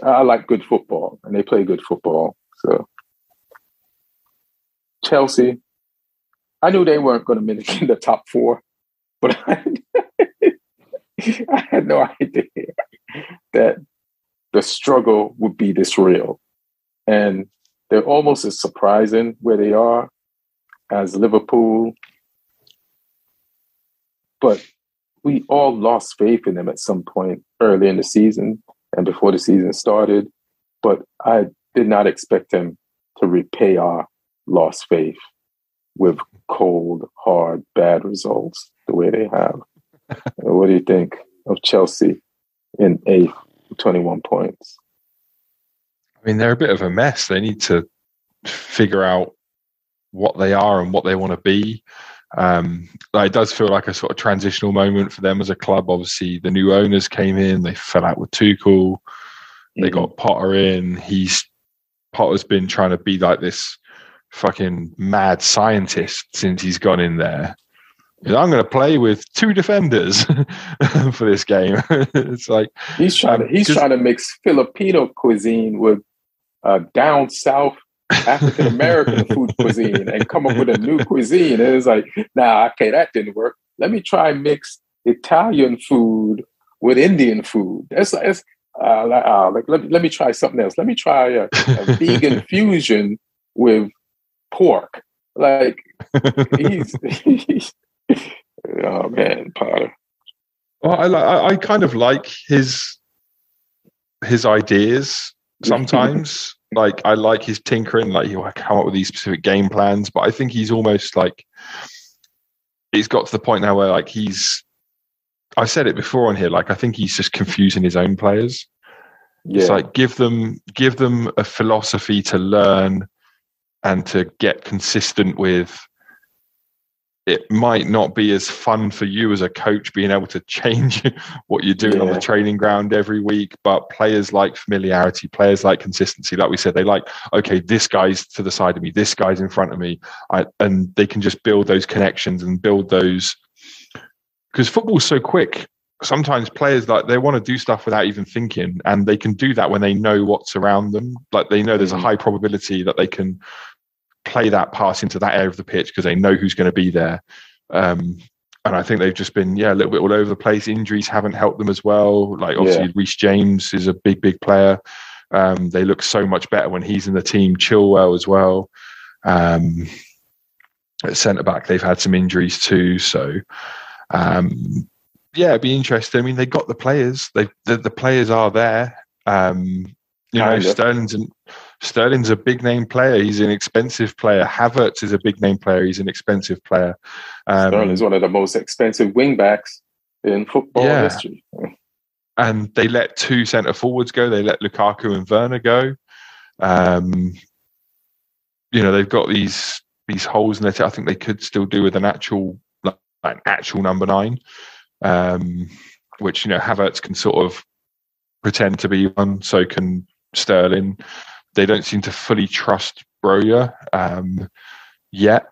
I like good football and they play good football. So Chelsea. I knew they weren't going to make in the top four, but I, I had no idea that the struggle would be this real. And they're almost as surprising where they are as Liverpool. But we all lost faith in them at some point early in the season and before the season started. But I did not expect them to repay our lost faith with cold, hard, bad results the way they have. What do you think of Chelsea in eighth, twenty-one points? I mean, they're a bit of a mess. They need to figure out what they are and what they want to be. Um, it does feel like a sort of transitional moment for them as a club. Obviously, the new owners came in. They fell out with Tuchel. They mm-hmm. got Potter in. He's Potter's been trying to be like this fucking mad scientist since he's gone in there. I'm going to play with two defenders for this game. It's like he's trying. Um, to, he's just, trying to mix Filipino cuisine with uh, down south African American food cuisine and come up with a new cuisine. And it's like, nah, okay, that didn't work. Let me try and mix Italian food with Indian food. That's that's uh, like, uh, like let, let me try something else. Let me try a, a vegan fusion with pork. Like he's, he's oh man, Potter. Well, I like I kind of like his his ideas sometimes. like, I like his tinkering, like he'll come up with these specific game plans, but I think he's almost like, it's got to the point now where like he's, I said it before on here, like I think he's just confusing his own players. Yeah. It's like, give them, give them a philosophy to learn and to get consistent with. It might not be as fun for you as a coach being able to change what you're doing yeah. on the training ground every week, but players like familiarity, players like consistency. Like we said, they like, okay, this guy's to the side of me, this guy's in front of me. I, and they can just build those connections and build those, because football's so quick. Sometimes players, like, they want to do stuff without even thinking, and they can do that when they know what's around them. Like, they know there's a high probability that they can play that pass into that area of the pitch because they know who's going to be there. Um, and I think they've just been, yeah, a little bit all over the place. Injuries haven't helped them as well. Like, obviously, yeah. Reece James is a big, big player. Um, they look so much better when he's in the team. Chilwell as well. Um, at centre-back, they've had some injuries too. So, um, yeah, it'd be interesting. I mean, they got the players. They the, the players are there. Um, you know, Sterling's and Sterling's a big name player. He's an expensive player. Havertz is a big name player. He's an expensive player. Um, Sterling's one of the most expensive wing backs in football yeah. history. And they let two centre forwards go. They let Lukaku and Werner go. Um, you know, they've got these these holes in their. T- I think they could still do with an actual like an actual number nine, um, which you know Havertz can sort of pretend to be one. So can Sterling. They don't seem to fully trust Broja um, yet.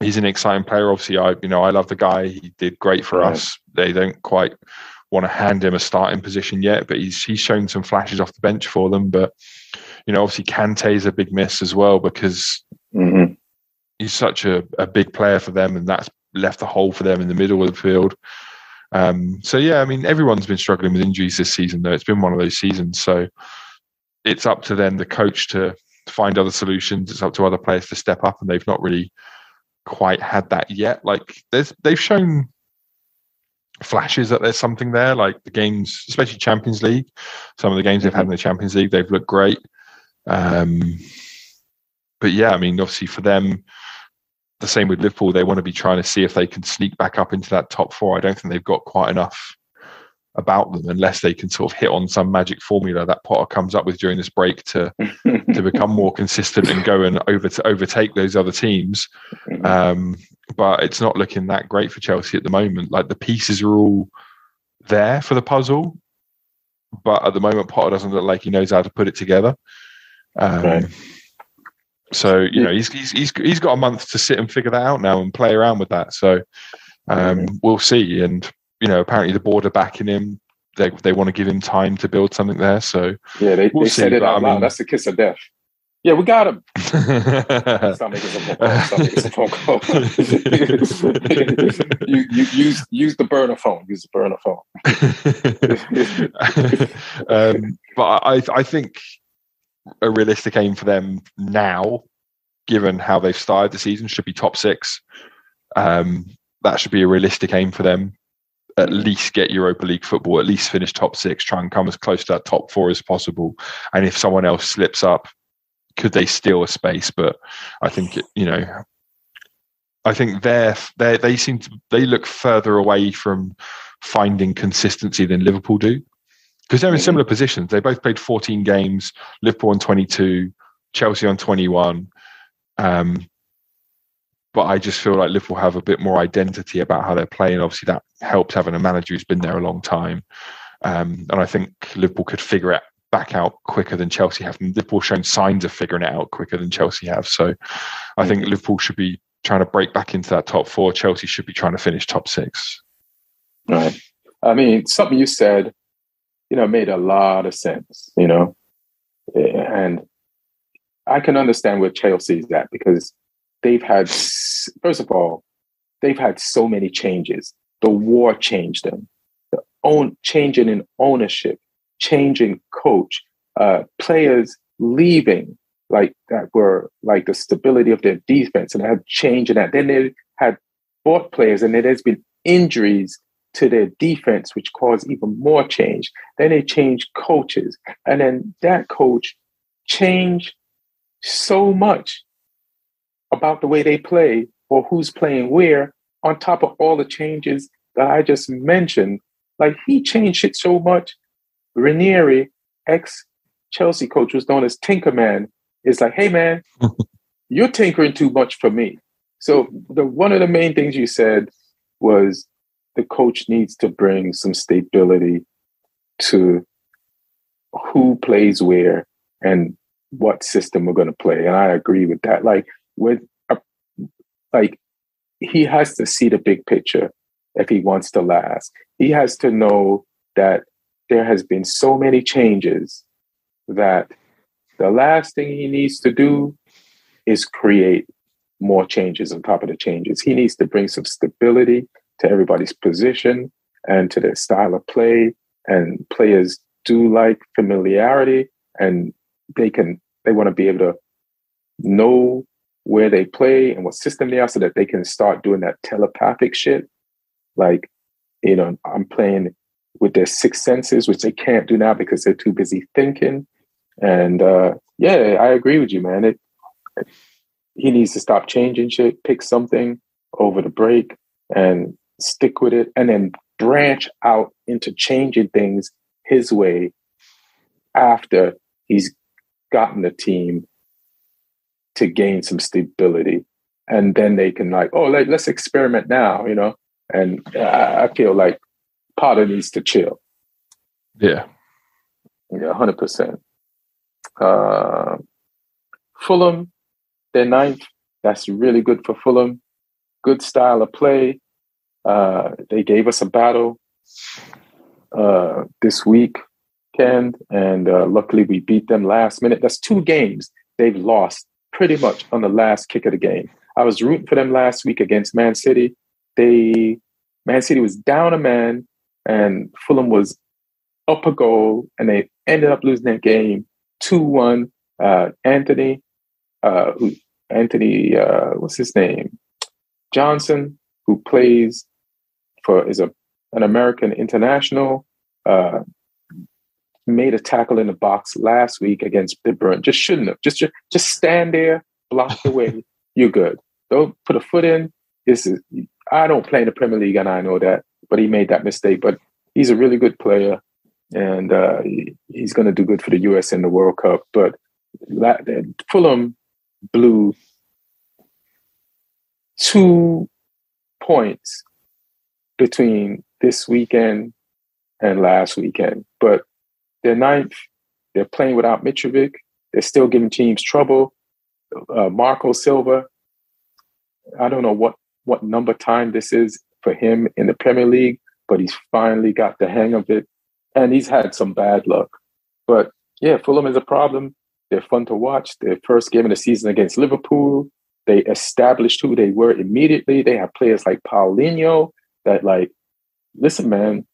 He's an exciting player. Obviously, I you know I love the guy. He did great for yeah. us. They don't quite want to hand him a starting position yet, but he's he's shown some flashes off the bench for them. But you know, obviously, Kante is a big miss as well because mm-hmm. he's such a, a big player for them, and that's left a hole for them in the middle of the field. Um, so yeah, I mean, everyone's been struggling with injuries this season, though. It's been one of those seasons. So. It's up to them, the coach, to find other solutions. It's up to other players to step up, and they've not really quite had that yet. Like there's, they've shown flashes that there's something there. Like the games, especially Champions League, some of the games they've had in the Champions League, they've looked great. Um, but yeah, I mean, obviously for them, the same with Liverpool. They want to be trying to see if they can sneak back up into that top four. I don't think they've got quite enough about them unless they can sort of hit on some magic formula that Potter comes up with during this break to to become more consistent and go and over to overtake those other teams. Um, but it's not looking that great for Chelsea at the moment. Like the pieces are all there for the puzzle, but at the moment Potter doesn't look like he knows how to put it together. Um, okay. So you yeah. know he's, he's he's he's got a month to sit and figure that out now and play around with that. So um, mm-hmm. we'll see. And you know, apparently the board are backing him. They they want to give him time to build something there. So yeah, they, we'll they said it out I mean, loud. That's the kiss of death. Yeah, we got him. Stop making some phone calls. Stop making some phone calls. you, you use use the burner phone. Use the burner phone. um, but I I think a realistic aim for them now, given how they've started the season, should be top six. Um, that should be a realistic aim for them. At least get Europa League football, at least finish top six, try and come as close to that top four as possible. And if someone else slips up, could they steal a space? But I think, you know, I think they're, they're, they seem to, they look further away from finding consistency than Liverpool do. Because they're in similar positions. They both played fourteen games, Liverpool on twenty-two, Chelsea on twenty-one. Um, But I just feel like Liverpool have a bit more identity about how they're playing. Obviously, that helps having a manager who's been there a long time. Um, and I think Liverpool could figure it back out quicker than Chelsea have. And Liverpool shown signs of figuring it out quicker than Chelsea have. So I think Liverpool should be trying to break back into that top four. Chelsea should be trying to finish top six. Right. I mean, something you said, you know, made a lot of sense, you know. And I can understand where Chelsea is at because they've had, first of all, they've had so many changes. The war changed them. The own changing in ownership, changing coach, uh, players leaving, like that were like the stability of their defense, and they had change in that. Then they had bought players, and then there's been injuries to their defense, which caused even more change. Then they changed coaches, and then that coach changed so much about the way they play or who's playing where, on top of all the changes that I just mentioned. Like, he changed it so much. Ranieri, ex-Chelsea coach, was known as Tinkerman, is like, hey, man, you're tinkering too much for me. So the one of the main things you said was the coach needs to bring some stability to who plays where and what system we're going to play. And I agree with that. Like, with a, like, he has to see the big picture if he wants to last. He has to know that there has been so many changes that the last thing he needs to do is create more changes on top of the changes. He needs to bring some stability to everybody's position and to their style of play. And players do like familiarity, and they can, they want to be able to know where they play and what system they are, so that they can start doing that telepathic shit. Like, you know, I'm playing with their six senses, which they can't do now because they're too busy thinking. And uh, yeah, I agree with you, man. It, it, he needs to stop changing shit, pick something over the break and stick with it, and then branch out into changing things his way after he's gotten the team to gain some stability. And then they can, like, oh, like, let's experiment now, you know? And I, I feel like Potter needs to chill. Yeah. Yeah, one hundred percent. Uh, Fulham, they're ninth. That's really good for Fulham. Good style of play. Uh, they gave us a battle uh, this weekend, and uh, luckily we beat them last minute. That's two games they've lost pretty much on the last kick of the game. I was rooting for them last week against Man City. They, Man City was down a man, and Fulham was up a goal, and they ended up losing that game two one. Uh, Anthony, uh, who, Anthony, uh, what's his name? Johnson, who plays for, is a an American international, uh, made a tackle in the box last week against De Bruyne. Just shouldn't have. Just, just, just stand there, block the way. You're good. Don't put a foot in. This is, I don't play in the Premier League, and I know that, but he made that mistake. But he's a really good player, and uh, he, he's going to do good for the U S in the World Cup. But that, that Fulham blew two points between this weekend and last weekend. But they're ninth. They're playing without Mitrovic. They're still giving teams trouble. Uh, Marco Silva, I don't know what what number time this is for him in the Premier League, but he's finally got the hang of it. And he's had some bad luck. But yeah, Fulham is a problem. They're fun to watch. Their first game of the season against Liverpool, they established who they were immediately. They have players like Paulinho that, like, listen, man,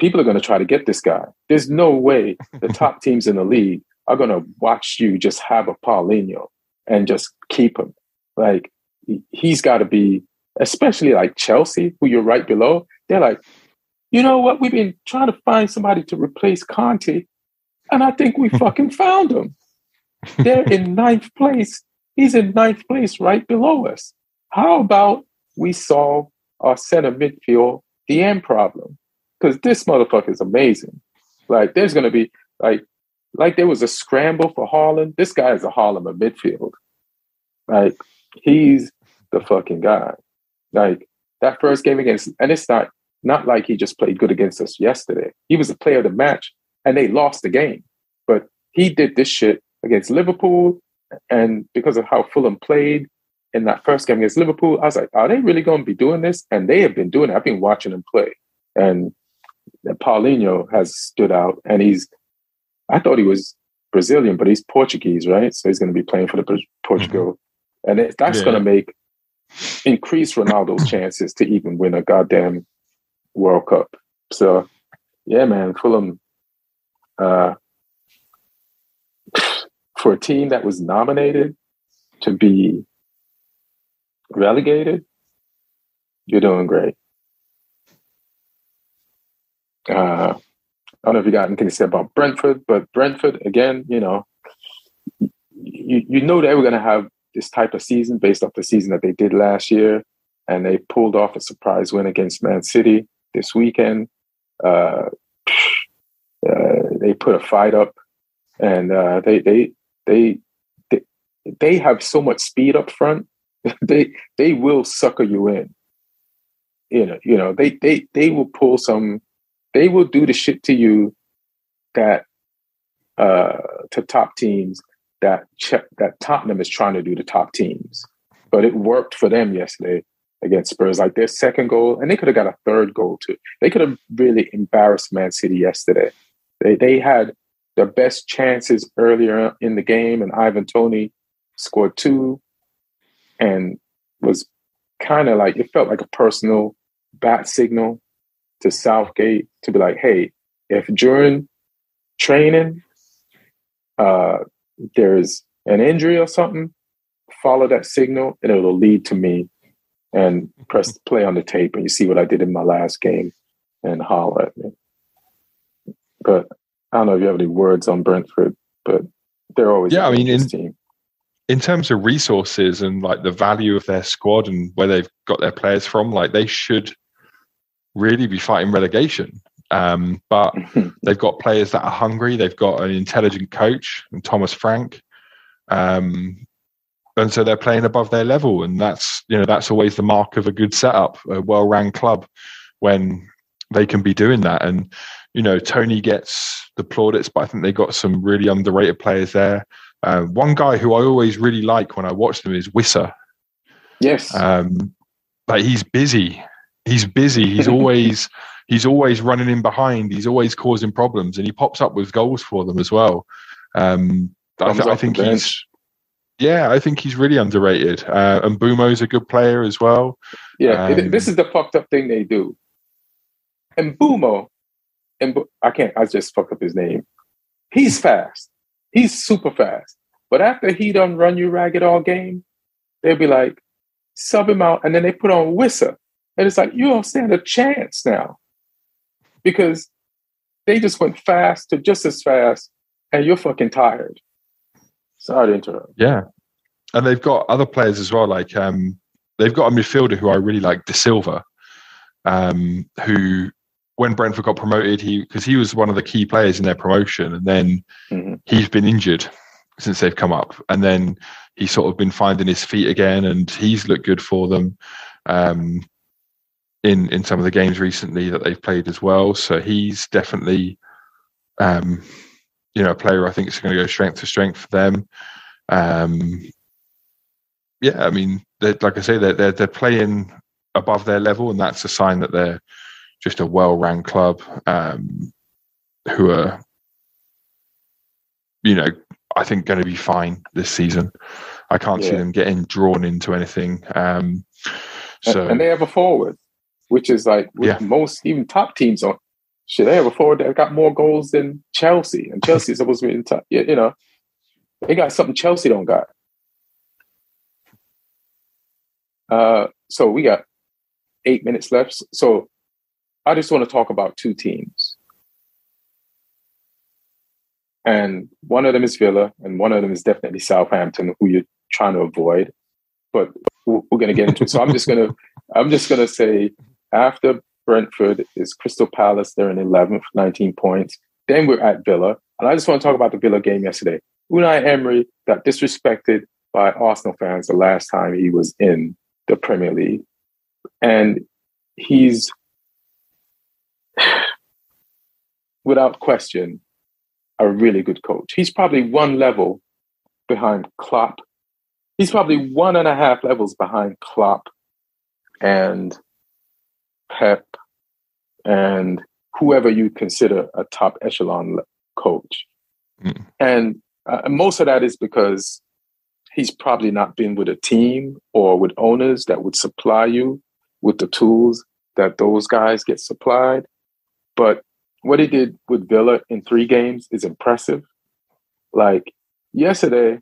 people are going to try to get this guy. There's no way the top teams in the league are going to watch you just have a Paulinho and just keep him. Like, he's got to be, especially like Chelsea, who you're right below. They're like, you know what? We've been trying to find somebody to replace Conte, and I think we fucking found him. They're in ninth place. He's in ninth place, right below us. How about we solve our center midfield D M problem? Because this motherfucker is amazing. Like, there's going to be, like, like there was a scramble for Haaland. This guy is a Haaland of midfield. Like, he's the fucking guy. Like, that first game against, and it's not, not like he just played good against us yesterday. He was the player of the match, and they lost the game. But he did this shit against Liverpool, and because of how Fulham played in that first game against Liverpool, I was like, are they really going to be doing this? And they have been doing it. I've been watching them play. And Paulinho has stood out, and he's, I thought he was Brazilian, but he's Portuguese, right? So he's going to be playing for the Portugal. And it, that's yeah. going to make increase Ronaldo's chances to even win a goddamn World Cup. So, yeah, man, Fulham, uh, for a team that was nominated to be relegated, you're doing great. Uh, I don't know if you got anything to say about Brentford, but Brentford, again, you know, you, you know they were going to have this type of season based off the season that they did last year, and they pulled off a surprise win against Man City this weekend. Uh, uh, they put a fight up, and uh, they, they they they they have so much speed up front. they they will sucker you in. You know, you know they they they will pull some. They will do the shit to you that uh, to top teams that che- that Tottenham is trying to do to top teams. But it worked for them yesterday against Spurs. Like their second goal, and they could have got a third goal too. They could have really embarrassed Man City yesterday. They they had their best chances earlier in the game, and Ivan Toney scored two, and was kind of like, it felt like a personal bat signal to Southgate to be like, hey, if during training uh, there's an injury or something, follow that signal and it'll lead to me, and press play on the tape and you see what I did in my last game and holler at me. But I don't know if you have any words on Brentford, but they're always yeah, I mean, in, team. In terms of resources and like the value of their squad and where they've got their players from, like they should really be fighting relegation. Um, but they've got players that are hungry. They've got an intelligent coach and Thomas Frank. Um, And so they're playing above their level, and that's, you know, that's always the mark of a good setup, a well-run club, when they can be doing that. And you know, Toney gets the plaudits, but I think they got some really underrated players there. Uh, one guy who I always really like when I watch them is Wissa. Yes, um, like he's busy. He's busy. He's always he's always running in behind. He's always causing problems, and he pops up with goals for them as well. Um, I, th- I think he's. Bench. Yeah, I think he's really underrated. Uh, and Bumo's a good player as well. Yeah, um, this is the fucked up thing they do. And Bumo, and Bu- I can't, I just fucked up his name. He's fast. He's super fast. But after he done run you ragged all game, they'll be like, sub him out. And then they put on Wissa. And it's like, you don't stand a chance now. Because they just went fast to just as fast, and you're fucking tired. Sorry to interrupt. Yeah. And they've got other players as well. Like um, they've got a midfielder who I really like, De Silva, um, who when Brentford got promoted, he because he was one of the key players in their promotion. And then mm-hmm. he's been injured since they've come up. And then he's sort of been finding his feet again, and he's looked good for them um, in, in some of the games recently that they've played as well. So he's definitely... Um, you know, a player I think is going to go strength to strength for them. Um, yeah, I mean, like I say, they're, they're they're playing above their level, and that's a sign that they're just a well-run club um, who are, you know, I think going to be fine this season. I can't yeah. see them getting drawn into anything. Um, so and they have a forward, which is like with yeah. most even top teams on. Shit, they have a forward that got more goals than Chelsea, and Chelsea is supposed to be in top. You know, they got something Chelsea don't got. Uh, so we got eight minutes left. So I just want to talk about two teams, and one of them is Villa, and one of them is definitely Southampton, who you're trying to avoid. But we're going to get into it. So I'm just going to, I'm just going to say after Brentford is Crystal Palace. They're in eleventh, nineteen points. Then we're at Villa. And I just want to talk about the Villa game yesterday. Unai Emery got disrespected by Arsenal fans the last time he was in the Premier League. And he's, without question, a really good coach. He's probably one level behind Klopp. He's probably one and a half levels behind Klopp and Pep and whoever you consider a top echelon coach. Mm. And uh, most of that is because he's probably not been with a team or with owners that would supply you with the tools that those guys get supplied. But what he did with Villa in three games is impressive. Like yesterday,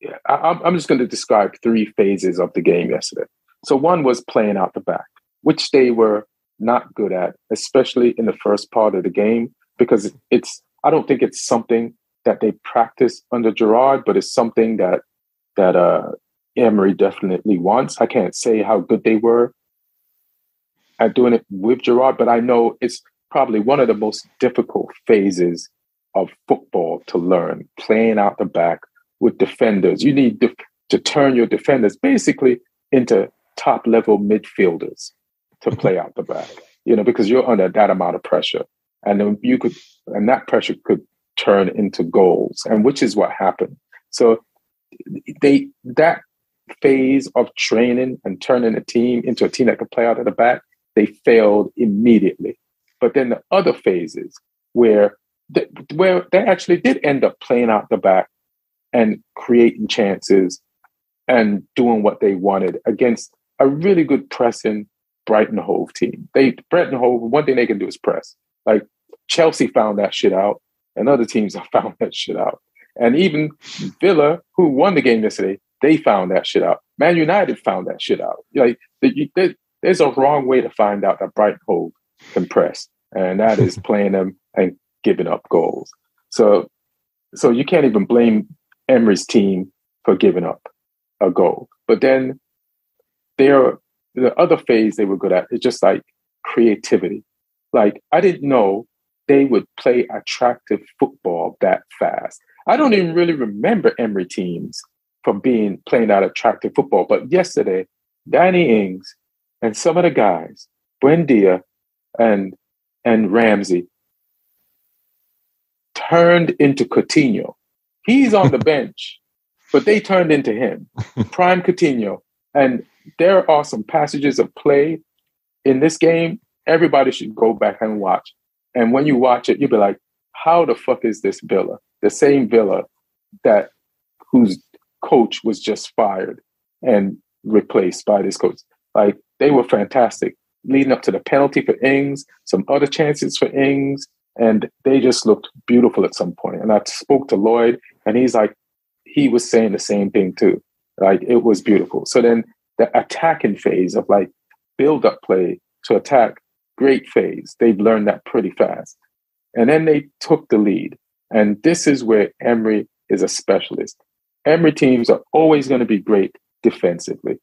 yeah, I, I'm just going to describe three phases of the game yesterday. So one was playing out the back, which they were not good at, especially in the first part of the game, because it's, I don't think it's something that they practice under Gerrard, but it's something that that uh, Emery definitely wants. I can't say how good they were at doing it with Gerrard, but I know it's probably one of the most difficult phases of football to learn, playing out the back with defenders. You need def- to turn your defenders basically into top-level midfielders to play out the back, you know, because you're under that amount of pressure. And then you could, and that pressure could turn into goals, and which is what happened. So they that phase of training and turning a team into a team that could play out at the back, they failed immediately. But then the other phases where they, where they actually did end up playing out the back and creating chances and doing what they wanted against a really good pressing Brighton Hove team. They Brighton Hove, one thing they can do is press. Like Chelsea found that shit out, and other teams have found that shit out. And even Villa, who won the game yesterday, they found that shit out. Man United found that shit out. Like the, the, there's a wrong way to find out that Brighton Hove can press, and that is playing them and giving up goals. So, so you can't even blame Emery's team for giving up a goal. But then there, the other phase they were good at is just like creativity. Like, I didn't know they would play attractive football that fast. I don't even really remember Emery teams from being playing that attractive football. But yesterday, Danny Ings and some of the guys, Buendia and and Ramsey, turned into Coutinho. He's on the bench, but they turned into him, prime Coutinho. And there are some passages of play in this game everybody should go back and watch. And when you watch it, you'll be like, how the fuck is this Villa? The same Villa that whose coach was just fired and replaced by this coach. Like, they were fantastic. Leading up to the penalty for Ings, some other chances for Ings, and they just looked beautiful at some point. And I spoke to Lloyd, and he's like, he was saying the same thing too. Like, it was beautiful. So then the attacking phase of like build-up play to attack, great phase. They've learned that pretty fast. And then they took the lead. And this is where Emery is a specialist. Emery teams are always going to be great defensively.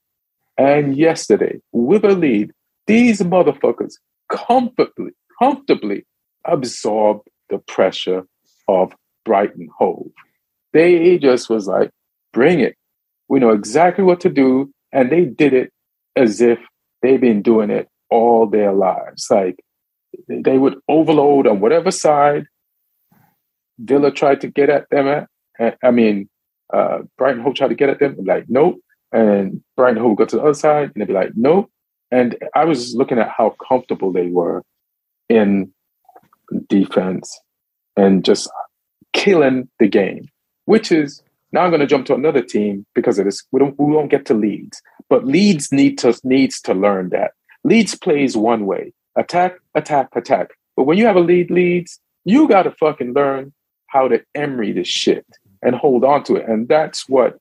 And yesterday, with a lead, these motherfuckers comfortably, comfortably absorbed the pressure of Brighton Hove. They just was like, bring it. We know exactly what to do. And they did it as if they've been doing it all their lives. Like, they would overload on whatever side Villa tried to get at them at. I mean, uh, Brighton Hove tried to get at them, like, nope. And Brighton Hove got to the other side, and they'd be like, nope. And I was just looking at how comfortable they were in defense and just killing the game, which is, now I'm going to jump to another team because of this. We don't, we won't get to Leeds, but Leeds need to, needs to learn that. Leeds plays one way, attack, attack, attack. But when you have a lead, Leeds, you got to fucking learn how to Emery this shit and hold on to it. And that's what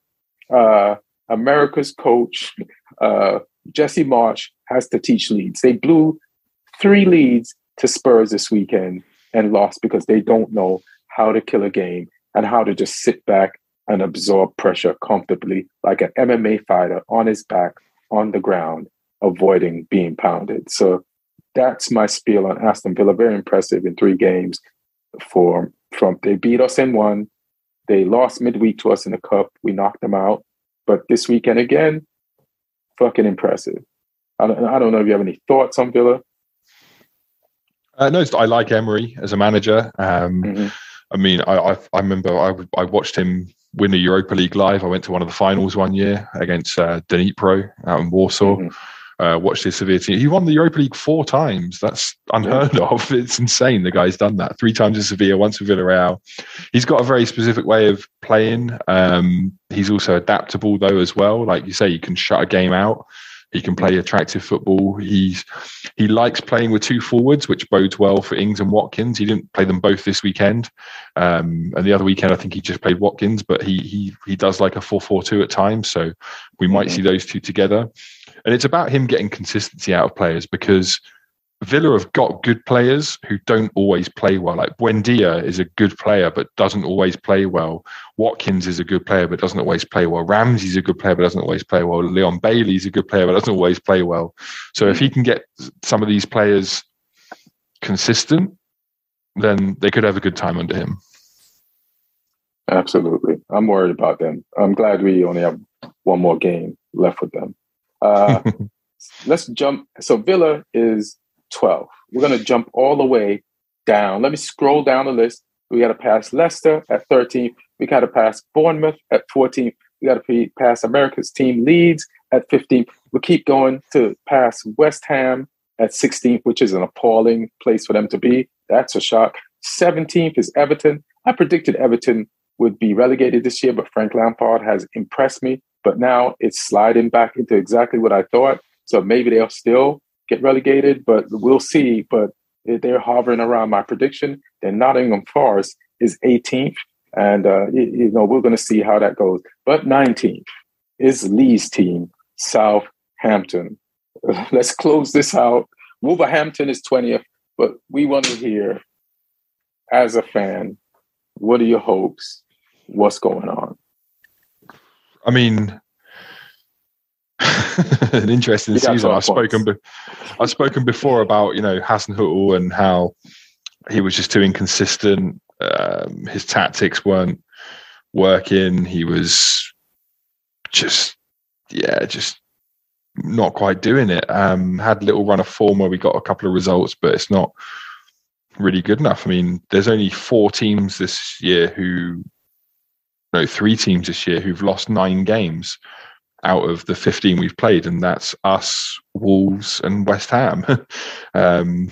uh, America's coach, uh, Jesse Marsch, has to teach Leeds. They blew three leads to Spurs this weekend and lost because they don't know how to kill a game and how to just sit back and absorb pressure comfortably like an M M A fighter on his back, on the ground, avoiding being pounded. So that's my spiel on Aston Villa. Very impressive in three games. For from they beat us in one, they lost midweek to us in the cup. We knocked them out, but this weekend again, fucking impressive. I don't, I don't know if you have any thoughts on Villa. Uh, no, I like Emery as a manager. Um, mm-hmm. I mean, I I, I remember I, I watched him win the Europa League live. I went to one of the finals one year against uh, Dnipro out in Warsaw. Mm-hmm. Uh, watched his Sevilla team. He won the Europa League four times. That's unheard yeah. of. It's insane. The guy's done that three times with Sevilla, once with Villarreal. He's got a very specific way of playing. Um, he's also adaptable though as well. Like you say, you can shut a game out. He can play attractive football. He's he likes playing with two forwards, which bodes well for Ings and Watkins. He didn't play them both this weekend, um, and the other weekend I think he just played Watkins. But he he he does like a four four two at times, so we might mm-hmm. see those two together. And it's about him getting consistency out of players because Villa have got good players who don't always play well. Like Buendia is a good player, but doesn't always play well. Watkins is a good player, but doesn't always play well. Ramsey's a good player, but doesn't always play well. Leon Bailey's a good player, but doesn't always play well. So if he can get some of these players consistent, then they could have a good time under him. Absolutely. I'm worried about them. I'm glad we only have one more game left with them. Uh, let's jump. So Villa is twelve. We're going to jump all the way down. Let me scroll down the list. We got to pass Leicester at thirteen. We got to pass Bournemouth at fourteen. We got to pass America's team Leeds at fifteen. We'll keep going to pass West Ham at sixteenth, which is an appalling place for them to be. That's a shock. seventeenth is Everton. I predicted Everton would be relegated this year, but Frank Lampard has impressed me. But now it's sliding back into exactly what I thought. So maybe they'll still get relegated, but we'll see. But they're hovering around my prediction. Then Nottingham Forest is eighteenth. And, uh, you know, we're going to see how that goes. But nineteenth is Lee's team, Southampton. Let's close this out. Wolverhampton is twentieth. But we want to hear, as a fan, what are your hopes? What's going on? I mean, an interesting season. I've spoken, be- I've spoken before about, you know, Hasenhüttl and how he was just too inconsistent. Um, his tactics weren't working. He was just, yeah, just not quite doing it. Um, had a little run of form where we got a couple of results, but it's not really good enough. I mean, there's only four teams this year who... No, three teams this year who've lost nine games out of the fifteen we've played, and that's us, Wolves, and West Ham. um,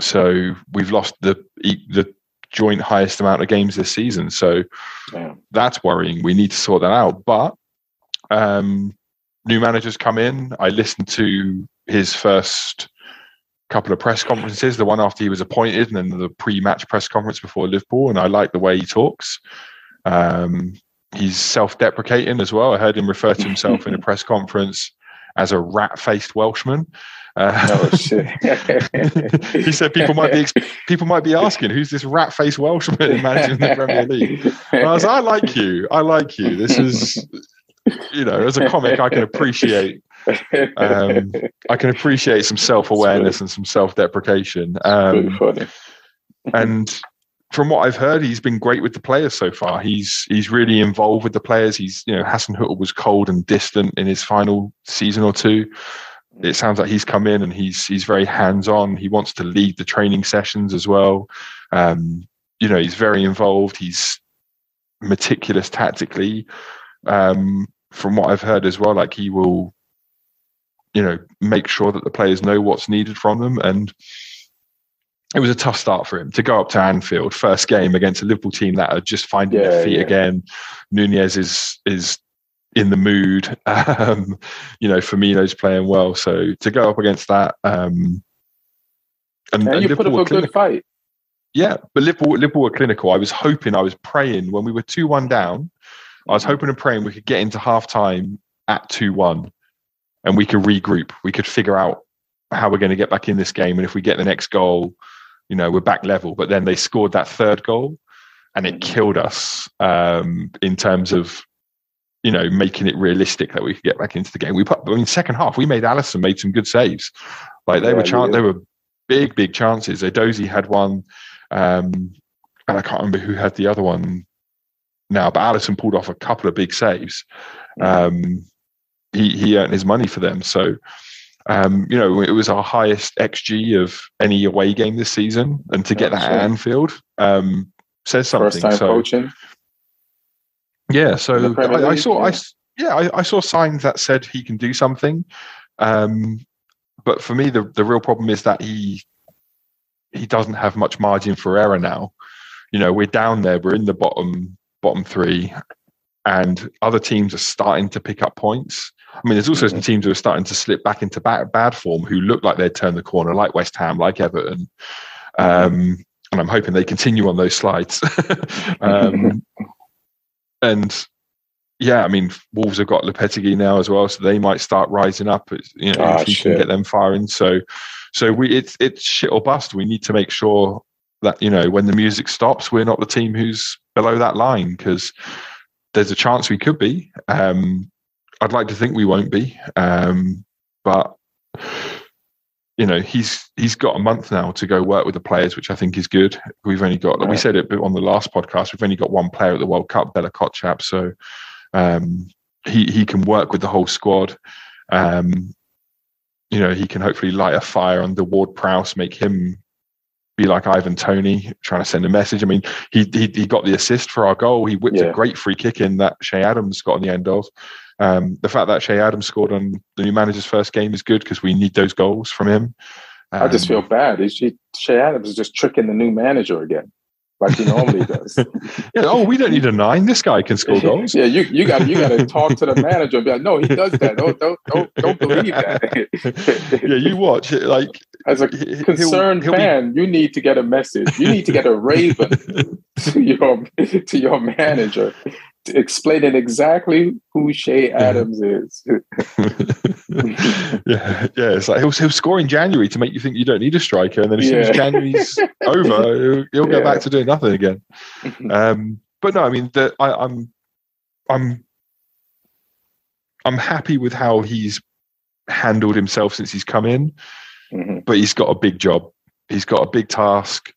so we've lost the the joint highest amount of games this season. So yeah. That's worrying. We need to sort that out. But um, new manager's come in. I listened to his first couple of press conferences, the one after he was appointed, and then the pre-match press conference before Liverpool. And I like the way he talks. Um, he's self-deprecating as well. I heard him refer to himself in a press conference as a rat-faced Welshman. Uh, oh, shit. He said people might be people might be asking, who's this rat-faced Welshman managing the Premier League? And I was like, I like you. I like you. This is, you know, as a comic, I can appreciate. Um, I can appreciate some self-awareness and some self-deprecation. Um, and. From what I've heard, he's been great with the players so far. He's he's really involved with the players. He's, you know, Hasenhüttl was cold and distant in his final season or two. It sounds like he's come in and he's he's very hands-on. He wants to lead the training sessions as well. Um, you know, he's very involved. He's meticulous tactically. Um, from what I've heard as well, like he will, you know, make sure that the players know what's needed from them. And it was a tough start for him to go up to Anfield, first game against a Liverpool team that are just finding yeah, their feet yeah. again. Nunez is is in the mood. Um, you know, Firmino's playing well. So to go up against that... Um, and, and, and you Liverpool put up a clinical. Good fight. Yeah, but Liverpool, Liverpool were clinical. I was hoping, I was praying, when we were two one down, I was hoping and praying we could get into half-time at two one and we could regroup. We could figure out how we're going to get back in this game. And if we get the next goal... You know, we're back level, but then they scored that third goal and it killed us um, in terms of, you know, making it realistic that we could get back into the game. We put, I mean, second half, we made Alisson made some good saves. Like they yeah, were, chan- yeah. they were big, big chances. Edozie had one, um, and I can't remember who had the other one now, but Alisson pulled off a couple of big saves. Um, he, he earned his money for them. So, Um, you know, it was our highest X G of any away game this season, and to get that at Anfield um, says something. First time so, coaching. Yeah, so I, League, I saw, yeah, I, yeah I, I saw signs that said he can do something, um, but for me, the the real problem is that he he doesn't have much margin for error now. You know, we're down there, we're in the bottom bottom three, and other teams are starting to pick up points. I mean, there's also some teams who are starting to slip back into bad, bad form who look like they'd turned the corner, like West Ham, like Everton. Um, and I'm hoping they continue on those slides. um, and, yeah, I mean, Wolves have got Lopetegui now as well, so they might start rising up. You know, ah, if you can get them firing. So, so we it's it's shit or bust. We need to make sure that, you know, when the music stops, we're not the team who's below that line, because there's a chance we could be. Um, I'd like to think we won't be, um, but you know, he's he's got a month now to go work with the players, which I think is good. We've only got, like we said it on the last podcast, we've only got one player at the World Cup, Bella Kotchap, so um, he he can work with the whole squad. Um, you know, he can hopefully light a fire under Ward-Prowse, make him be like Ivan Toney, trying to send a message. I mean, he he, he got the assist for our goal. He whipped yeah. a great free kick in that Shea Adams got on the end of. Um, the fact that Shea Adams scored on the new manager's first game is good, because we need those goals from him. Um, I just feel bad. Shea Adams is just tricking the new manager again, like he normally does. Yeah, oh, we don't need a nine. This guy can score goals. Yeah, you you got you got to talk to the manager and be like, no, he does that. Don't don't don't, don't believe that. Yeah, you watch it. Like, as a concerned he'll, he'll fan, be... you need to get a message. You need to get a raven to your to your manager, explaining exactly who Shea Adams is. yeah, yeah. It's like he'll, he'll score in January to make you think you don't need a striker, and then as yeah. soon as January's over, he'll, he'll go yeah. back to doing nothing again. Um, but no, I mean, the, I, I'm, I'm, I'm happy with how he's handled himself since he's come in, mm-hmm. but he's got a big job. He's got a big task,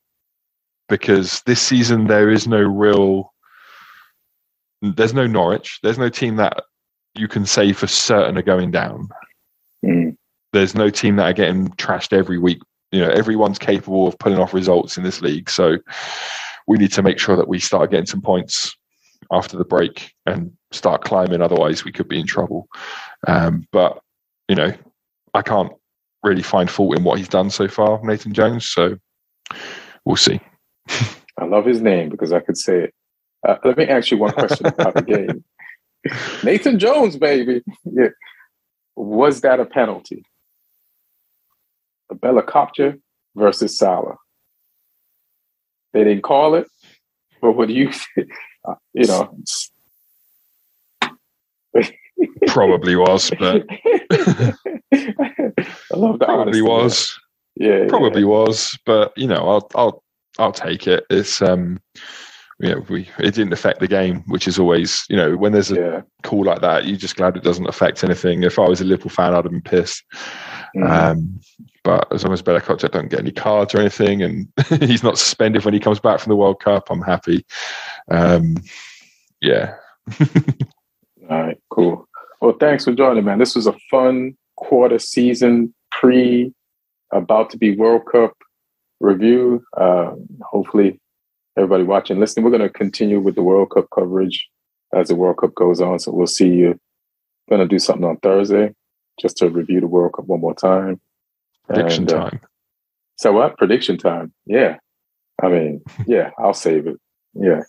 because this season there is no real. There's no Norwich. There's no team that you can say for certain are going down. Mm. There's no team that are getting trashed every week. You know, everyone's capable of pulling off results in this league. So we need to make sure that we start getting some points after the break and start climbing. Otherwise, we could be in trouble. Um, but, you know, I can't really find fault in what he's done so far, Nathan Jones. So we'll see. I love his name because I could say it. Uh, let me ask you one question about the game. Nathan Jones, baby. Yeah. Was that a penalty? A Bella Kotchap versus Salah. They didn't call it, but what do you think? Uh, you know. Probably was, but. I love the Probably honesty, was. Man. Yeah. Probably yeah. was, but, you know, I'll, I'll, I'll take it. It's, um, you know, we it didn't affect the game, which is always, you know, when there's a yeah. call like that, you're just glad it doesn't affect anything. If I was a Liverpool fan, I'd have been pissed. Mm. Um, but as long as Bella Kotchap don't get any cards or anything, and he's not suspended when he comes back from the World Cup, I'm happy. Um, yeah. All right, cool. Well, thanks for joining, man. This was a fun quarter season pre about to be World Cup review. Um, hopefully. Everybody watching, listening, we're going to continue with the World Cup coverage as the World Cup goes on. So we'll see you. We're going to do something on Thursday just to review the World Cup one more time. Prediction and, time. Uh, so what? Prediction time. Yeah. I mean, yeah, I'll save it. Yeah.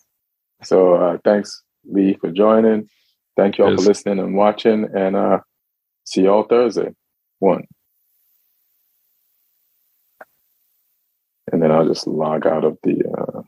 So uh, thanks, Lee, for joining. Thank you all yes. for listening and watching. And uh, see you all Thursday. One. And then I'll just log out of the... Uh,